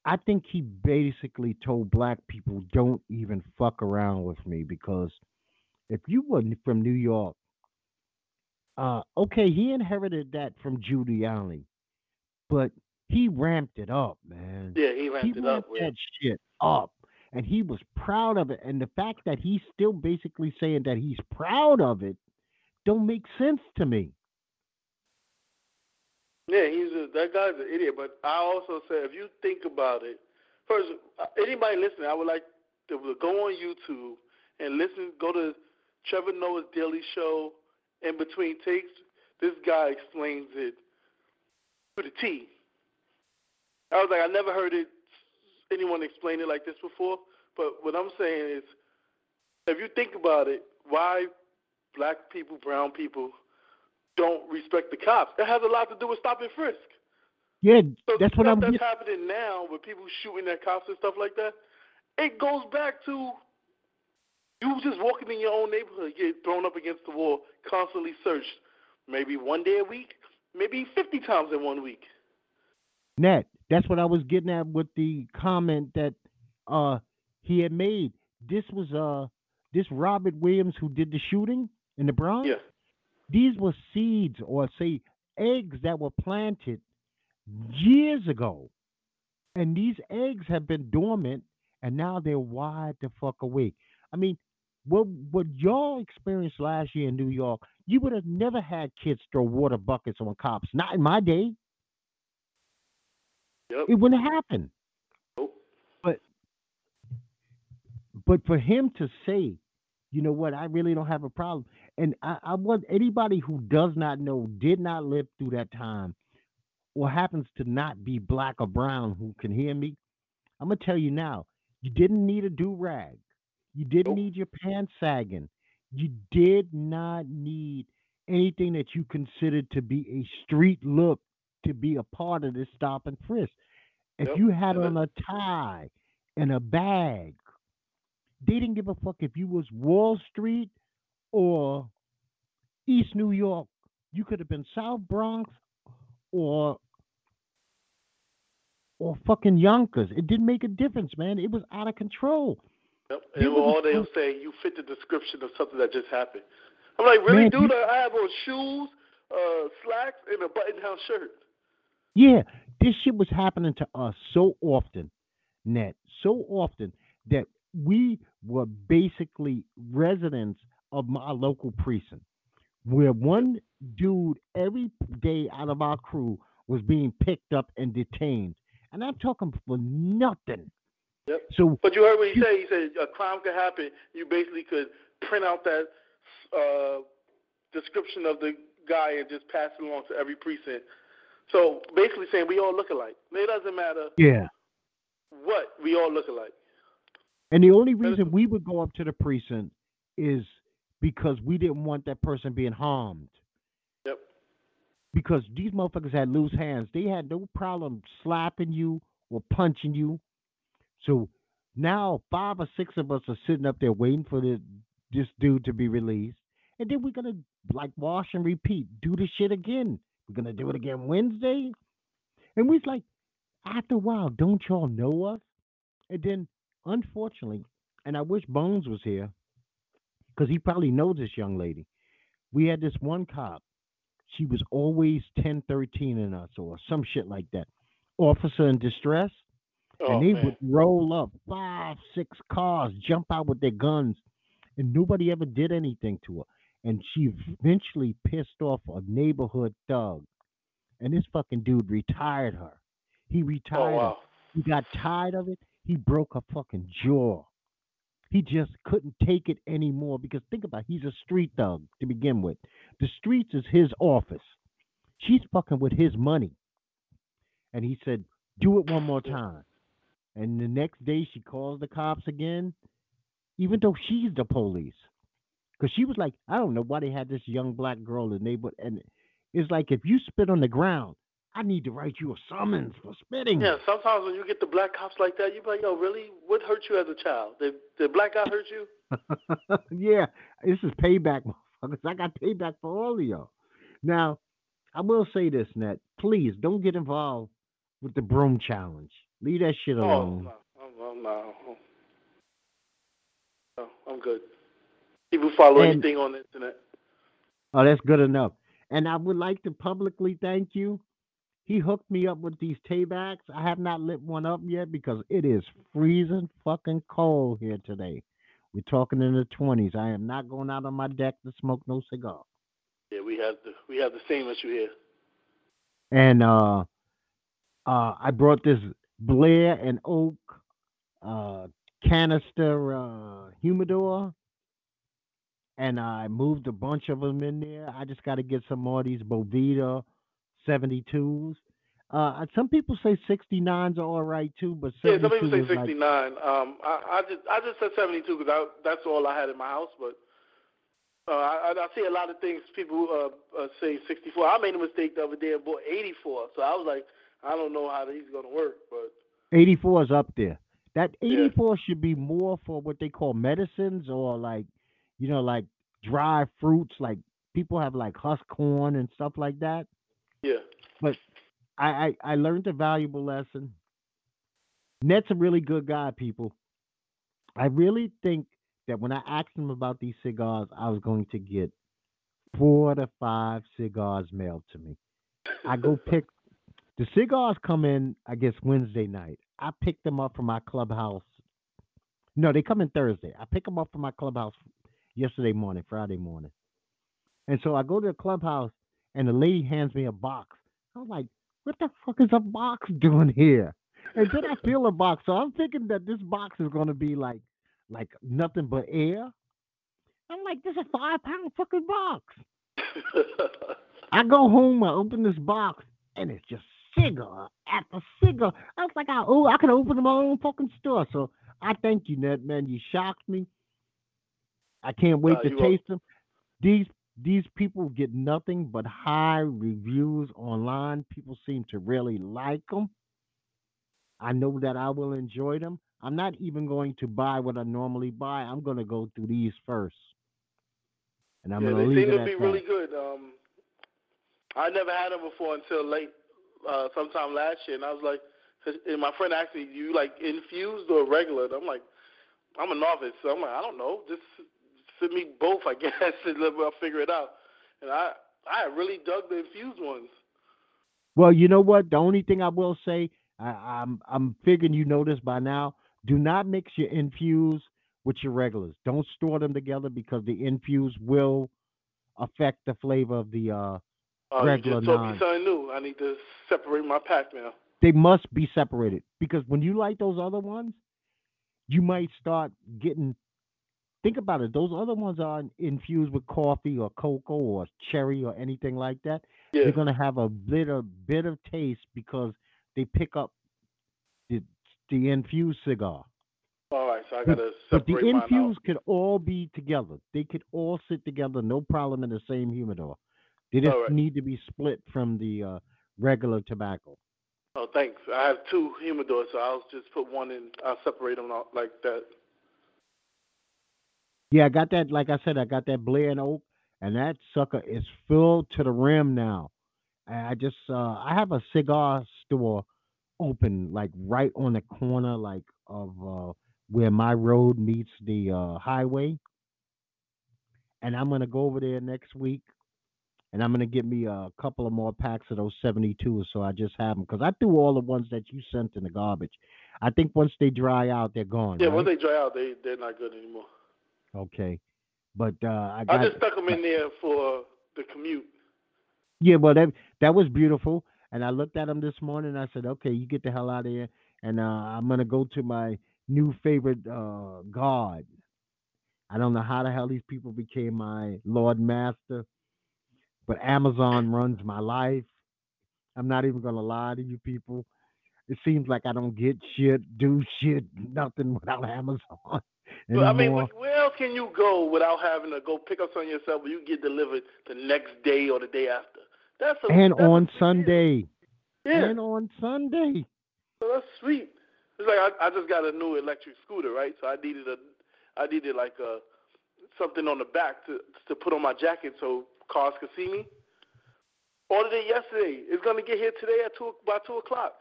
I think he basically told black people, don't even fuck around with me, because if you were from New York, okay, he inherited that from Giuliani, but he ramped it up, man. Yeah, he ramped that shit up, and he was proud of it. And the fact that he's still basically saying that he's proud of it don't make sense to me. Yeah, that guy's an idiot. But I also say, if you think about it, first, anybody listening, I would like to go on YouTube and listen. Go to Trevor Noah's Daily Show, In Between Takes. This guy explains it to the T. I was like, I never heard anyone explain it like this before. But what I'm saying is, if you think about it, why black people, brown people don't respect the cops. That has a lot to do with stop and frisk. Yeah, so that's what I'm... that's happening now with people shooting at cops and stuff like that. It goes back to you just walking in your own neighborhood, get thrown up against the wall, constantly searched, maybe one day a week, maybe 50 times in one week. Nat, that's what I was getting at with the comment that he had made. This was this Robert Williams who did the shooting in the Bronx? Yeah. These were seeds, or say eggs, that were planted years ago. And these eggs have been dormant, and now they're wide the fuck awake. I mean, what y'all experienced last year in New York, you would have never had kids throw water buckets on cops. Not in my day. Yep. It wouldn't happen. Nope. But for him to say, you know what, I really don't have a problem. And I want anybody who does not know, did not live through that time, or happens to not be black or brown who can hear me, I'm going to tell you now, you didn't need a do-rag. You didn't need your pants sagging. You did not need anything that you considered to be a street look to be a part of this stop and frisk. If you had on a tie and a bag, they didn't give a fuck if you was Wall Street or East New York. You could have been South Bronx or fucking Yonkers. It didn't make a difference, man. It was out of control. Yep. And all they'll say, you fit the description of something that just happened. I'm like, really, man, dude? I have on shoes, slacks and a button-down shirt. Yeah, this shit was happening to us so often, Ned, so often that we were basically residents of my local precinct, where one dude every day out of our crew was being picked up and detained. And I'm talking for nothing. Yep. So, but you heard what he said a crime could happen. You basically could print out that description of the guy and just pass it along to every precinct. So basically saying we all look alike. It doesn't matter what, we all look alike. And the only reason we would go up to the precinct is because we didn't want that person being harmed. Yep. Because these motherfuckers had loose hands. They had no problem slapping you or punching you. So now 5 or 6 of us are sitting up there waiting for this dude to be released. And then we're going to, like, wash and repeat, do the shit again. We're going to do it again Wednesday. And we're like, after a while, don't y'all know us? And then, unfortunately, and I wish Bones was here, because he probably knows this young lady. We had this one cop. She was always 10-13 in us or some shit like that. Officer in distress. Oh, and they would roll up 5-6 cars, jump out with their guns, and nobody ever did anything to her. And she eventually pissed off a neighborhood thug. And this fucking dude retired her. He retired her. He got tired of it. He broke her fucking jaw. He just couldn't take it anymore, because think about it, he's a street thug to begin with. The streets is his office. She's fucking with his money. And he said, do it one more time. And the next day she calls the cops again, even though she's the police. Because she was like, I don't know why they had this young black girl in the neighborhood. And it's like, if you spit on the ground, I need to write you a summons for spitting. Yeah, sometimes when you get the black cops like that, you're like, yo, really? What hurt you as a child? Did black guy hurt you? Yeah, this is payback, motherfuckers. I got payback for all of y'all. Now, I will say this, Nat. Please, don't get involved with the broom challenge. Leave that shit alone. Oh, no, I'm good. People follow anything on the internet. Oh, that's good enough. And I would like to publicly thank you. He hooked me up with these taybacks. I have not lit one up yet because it is freezing fucking cold here today. We're talking in the 20s. I am not going out on my deck to smoke no cigar. Yeah, we have the same issue here. And I brought this Blair and Oak canister humidor, and I moved a bunch of them in there. I just got to get some more of these Bovita 72s. Some people say 69s are all right too, but 72s, yeah, some people say 69. Like, I just said 72 because that's all I had in my house. But I see a lot of things people say 64. I made a mistake the other day and bought 84, so I was like, I don't know how these going to work, but 84 is up there. That 84 should be more for what they call medicines or like, you know, like dry fruits. Like people have like husk corn and stuff like that. Yeah. But I learned a valuable lesson. Ned's a really good guy, people. I really think that when I asked him about these cigars, I was going to get 4 to 5 cigars mailed to me. I go pick. The cigars come in, I guess, Wednesday night. I pick them up from my clubhouse. No, they come in Thursday. I pick them up from my clubhouse yesterday morning, Friday morning. And so I go to the clubhouse, and the lady hands me a box. I'm like, what the fuck is a box doing here? And then I feel a box. So I'm thinking that this box is going to be like nothing but air. I'm like, this is a 5-pound fucking box. I go home, I open this box, and it's just cigar after cigar. I was like, oh, I could open my own fucking store. So I thank you, Ned, man. You shocked me. I can't wait to taste them. These people get nothing but high reviews online. People seem to really like them. I know that I will enjoy them. I'm not even going to buy what I normally buy. I'm going to go through these first. And I'm going to leave it at that. They seem to be really good. I never had them before until late, sometime last year. And I was like, and my friend asked me, you like infused or regular? And I'm like, I'm a novice. So I'm like, I don't know. Just send me both, I guess, and I'll figure it out. And I I really dug the infused ones. Well, you know what? The only thing I will say, I'm figuring you know this by now. Do not mix your infused with your regulars. Don't store them together because the infused will affect the flavor of the regular. You just told me something new. I need to separate my pack now. They must be separated because when you light those other ones, you might start getting. Think about it. Those other ones are infused with coffee or cocoa or cherry or anything like that. Yeah. They're gonna have a bitter taste because they pick up the infused cigar. All right, so I gotta separate mine out. But the infused could all be together. They could all sit together, no problem, in the same humidor. They just need to be split from the regular tobacco. Oh, thanks. I have two humidors, so I'll just put one in. I'll separate them out like that. Yeah, I got that. Like I said, I got that Blair and Oak, and that sucker is filled to the rim now. And I just, I have a cigar store open, like right on the corner, like of where my road meets the highway. And I'm gonna go over there next week, and I'm gonna get me a couple of more packs of those 72s. So I just have them because I threw all the ones that you sent in the garbage. I think once they dry out, they're gone. Yeah, right? Once they dry out, they're not good anymore. Okay, but I just stuck them in there for the commute. Yeah, well, that was beautiful, and I looked at them this morning. And I said, okay, you get the hell out of here, and I'm gonna go to my new favorite God. I don't know how the hell these people became my Lord Master, but Amazon runs my life. I'm not even gonna lie to you people. It seems like I don't get shit, do shit, nothing without Amazon. Well, I mean, where else can you go without having to go pick up something yourself when you get delivered the next day or the day after? That's on Sunday. Yeah. And on Sunday. So that's sweet. It's like I just got a new electric scooter, right? So I needed like a something on the back to put on my jacket so cars could see me. Ordered it yesterday. It's gonna get here today at by 2:00.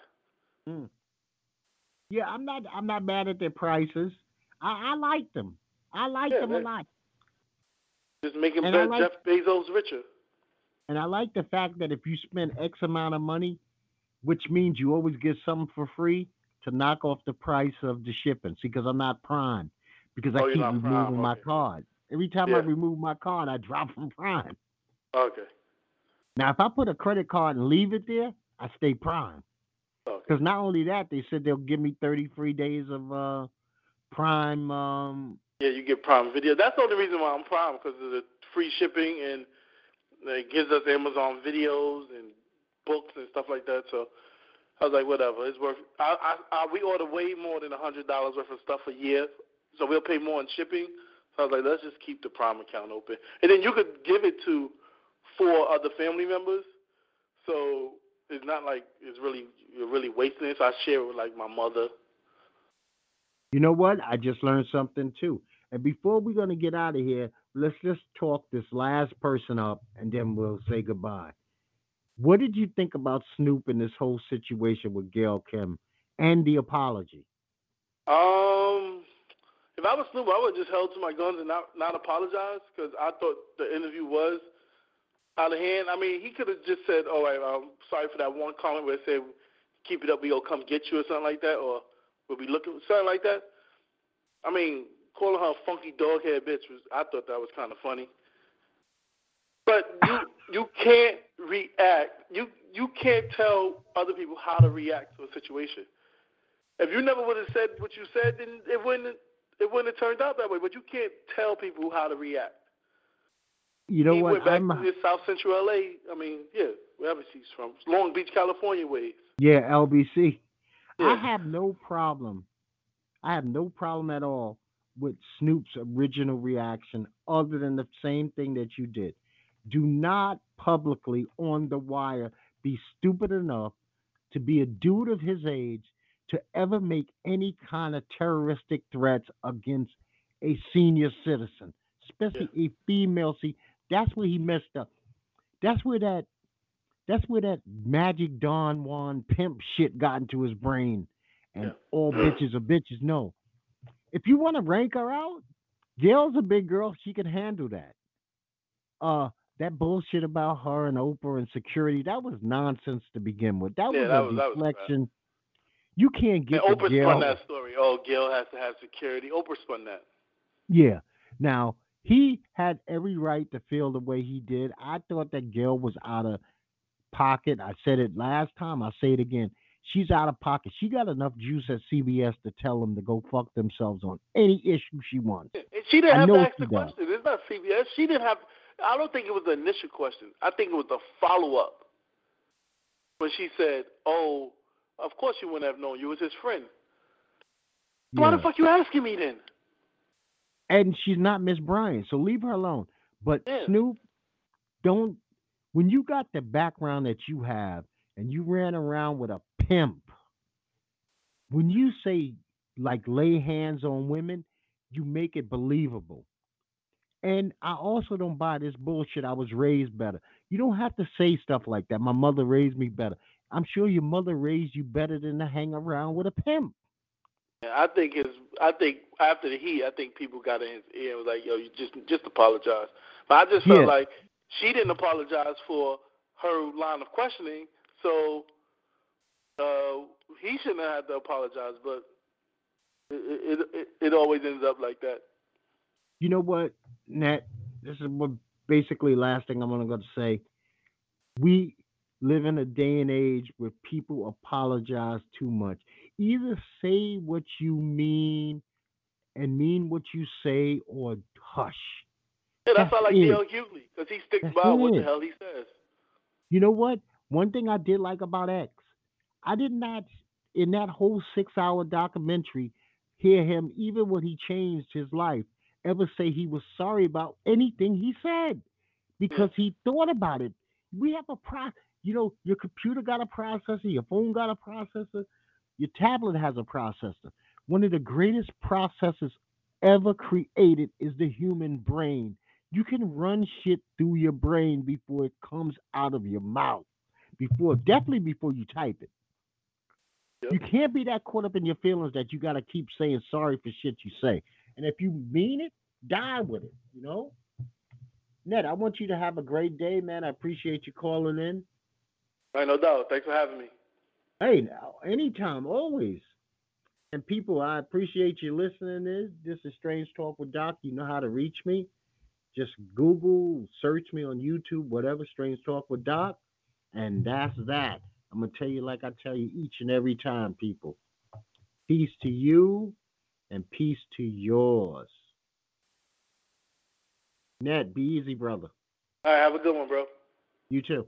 Mm. Yeah, I'm not mad at their prices. I like them. I like them a lot. Just making Jeff Bezos richer. And I like the fact that if you spend X amount of money, which means you always get something for free to knock off the price of the shipping. See, because I'm not Prime. Because I keep removing my card. Every time I remove my card, I drop from Prime. Okay. Now, if I put a credit card and leave it there, I stay Prime. Because not only that, they said they'll give me 30 free days of... Prime. Yeah, you get Prime Video. That's the only reason why I'm Prime, because of the free shipping, and it gives us Amazon videos and books and stuff like that. So I was like, whatever, it's worth. We order way more than $100 worth of stuff a year, so we'll pay more in shipping. So I was like, let's just keep the Prime account open, and then you could give it to 4 other family members. So it's not like you're really wasting it. So I share it with like my mother. You know what? I just learned something, too. And before we're going to get out of here, let's just talk this last person up, and then we'll say goodbye. What did you think about Snoop and this whole situation with Gayle King and the apology? If I was Snoop, I would have just held to my guns and not apologize, because I thought the interview was out of hand. I mean, he could have just said, all right, I'm sorry for that one comment where it said, keep it up, we go come get you, or something like that, or... we'll be looking for something like that. I mean, calling her a funky doghead bitch I thought that was kind of funny. But you can't react. You can't tell other people how to react to a situation. If you never would have said what you said, then it wouldn't have turned out that way. But you can't tell people how to react. You know what? He went back to South Central LA. I mean, yeah, wherever she's from, Long Beach, California ways. Yeah, LBC. I have no problem at all with Snoop's original reaction other than the same thing that you did. Do not publicly on the wire be stupid enough to be a dude of his age to ever make any kind of terroristic threats against a senior citizen, especially a female. See, that's where he messed up. That's where that Magic Don Juan pimp shit got into his brain. And all bitches are bitches. No. If you want to rank her out, Gayle's a big girl. She can handle that. That bullshit about her and Oprah and security, that was nonsense to begin with. That was a deflection. You can't get Oprah spun that story. Oh, Gayle has to have security. Oprah spun that. Yeah. Now, he had every right to feel the way he did. I thought that Gayle was out of pocket. I said it last time. I'll say it again. She's out of pocket. She got enough juice at CBS to tell them to go fuck themselves on any issue she wants. And she didn't have to ask the question. It's not CBS. She didn't have... I don't think it was the initial question. I think it was the follow-up. When she said, oh, of course you wouldn't have known. You was his friend. Yeah. Why the fuck you asking me then? And she's not Miss Bryant, so leave her alone. But yeah. Snoop, don't... When you got the background that you have and you ran around with a pimp, when you say, like, lay hands on women, you make it believable. And I also don't buy this bullshit. I was raised better. You don't have to say stuff like that. My mother raised me better. I'm sure your mother raised you better than to hang around with a pimp. Yeah, I think after the heat, I think people got in his ear and was like, yo, you just apologize. But I just felt like she didn't apologize for her line of questioning, so he shouldn't have had to apologize, but it always ends up like that. You know what, Nat? This is what basically last thing I'm going to say. We live in a day and age where people apologize too much. Either say what you mean and mean what you say, or hush. Yeah, that's not like D.L. Hughley, because he sticks by what the hell he says. You know what? One thing I did like about X, I did not, in that whole 6-hour documentary, hear him, even when he changed his life, ever say he was sorry about anything he said, because he thought about it. We have a you know, your computer got a processor, your phone got a processor, your tablet has a processor. One of the greatest processors ever created is the human brain. You can run shit through your brain before it comes out of your mouth, definitely before you type it. Yep. You can't be that caught up in your feelings that you got to keep saying sorry for shit you say. And if you mean it, die with it, you know? Ned, I want you to have a great day, man. I appreciate you calling in. All right, no doubt. Thanks for having me. Hey, now, anytime, always. And people, I appreciate you listening to this. This is Strange Talk with Doc. You know how to reach me. Just Google, search me on YouTube, whatever, Strange Talk with Doc. And that's that. I'm going to tell you like I tell you each and every time, people. Peace to you. And peace to yours. Ned, be easy, brother. All right, have a good one, bro. You too.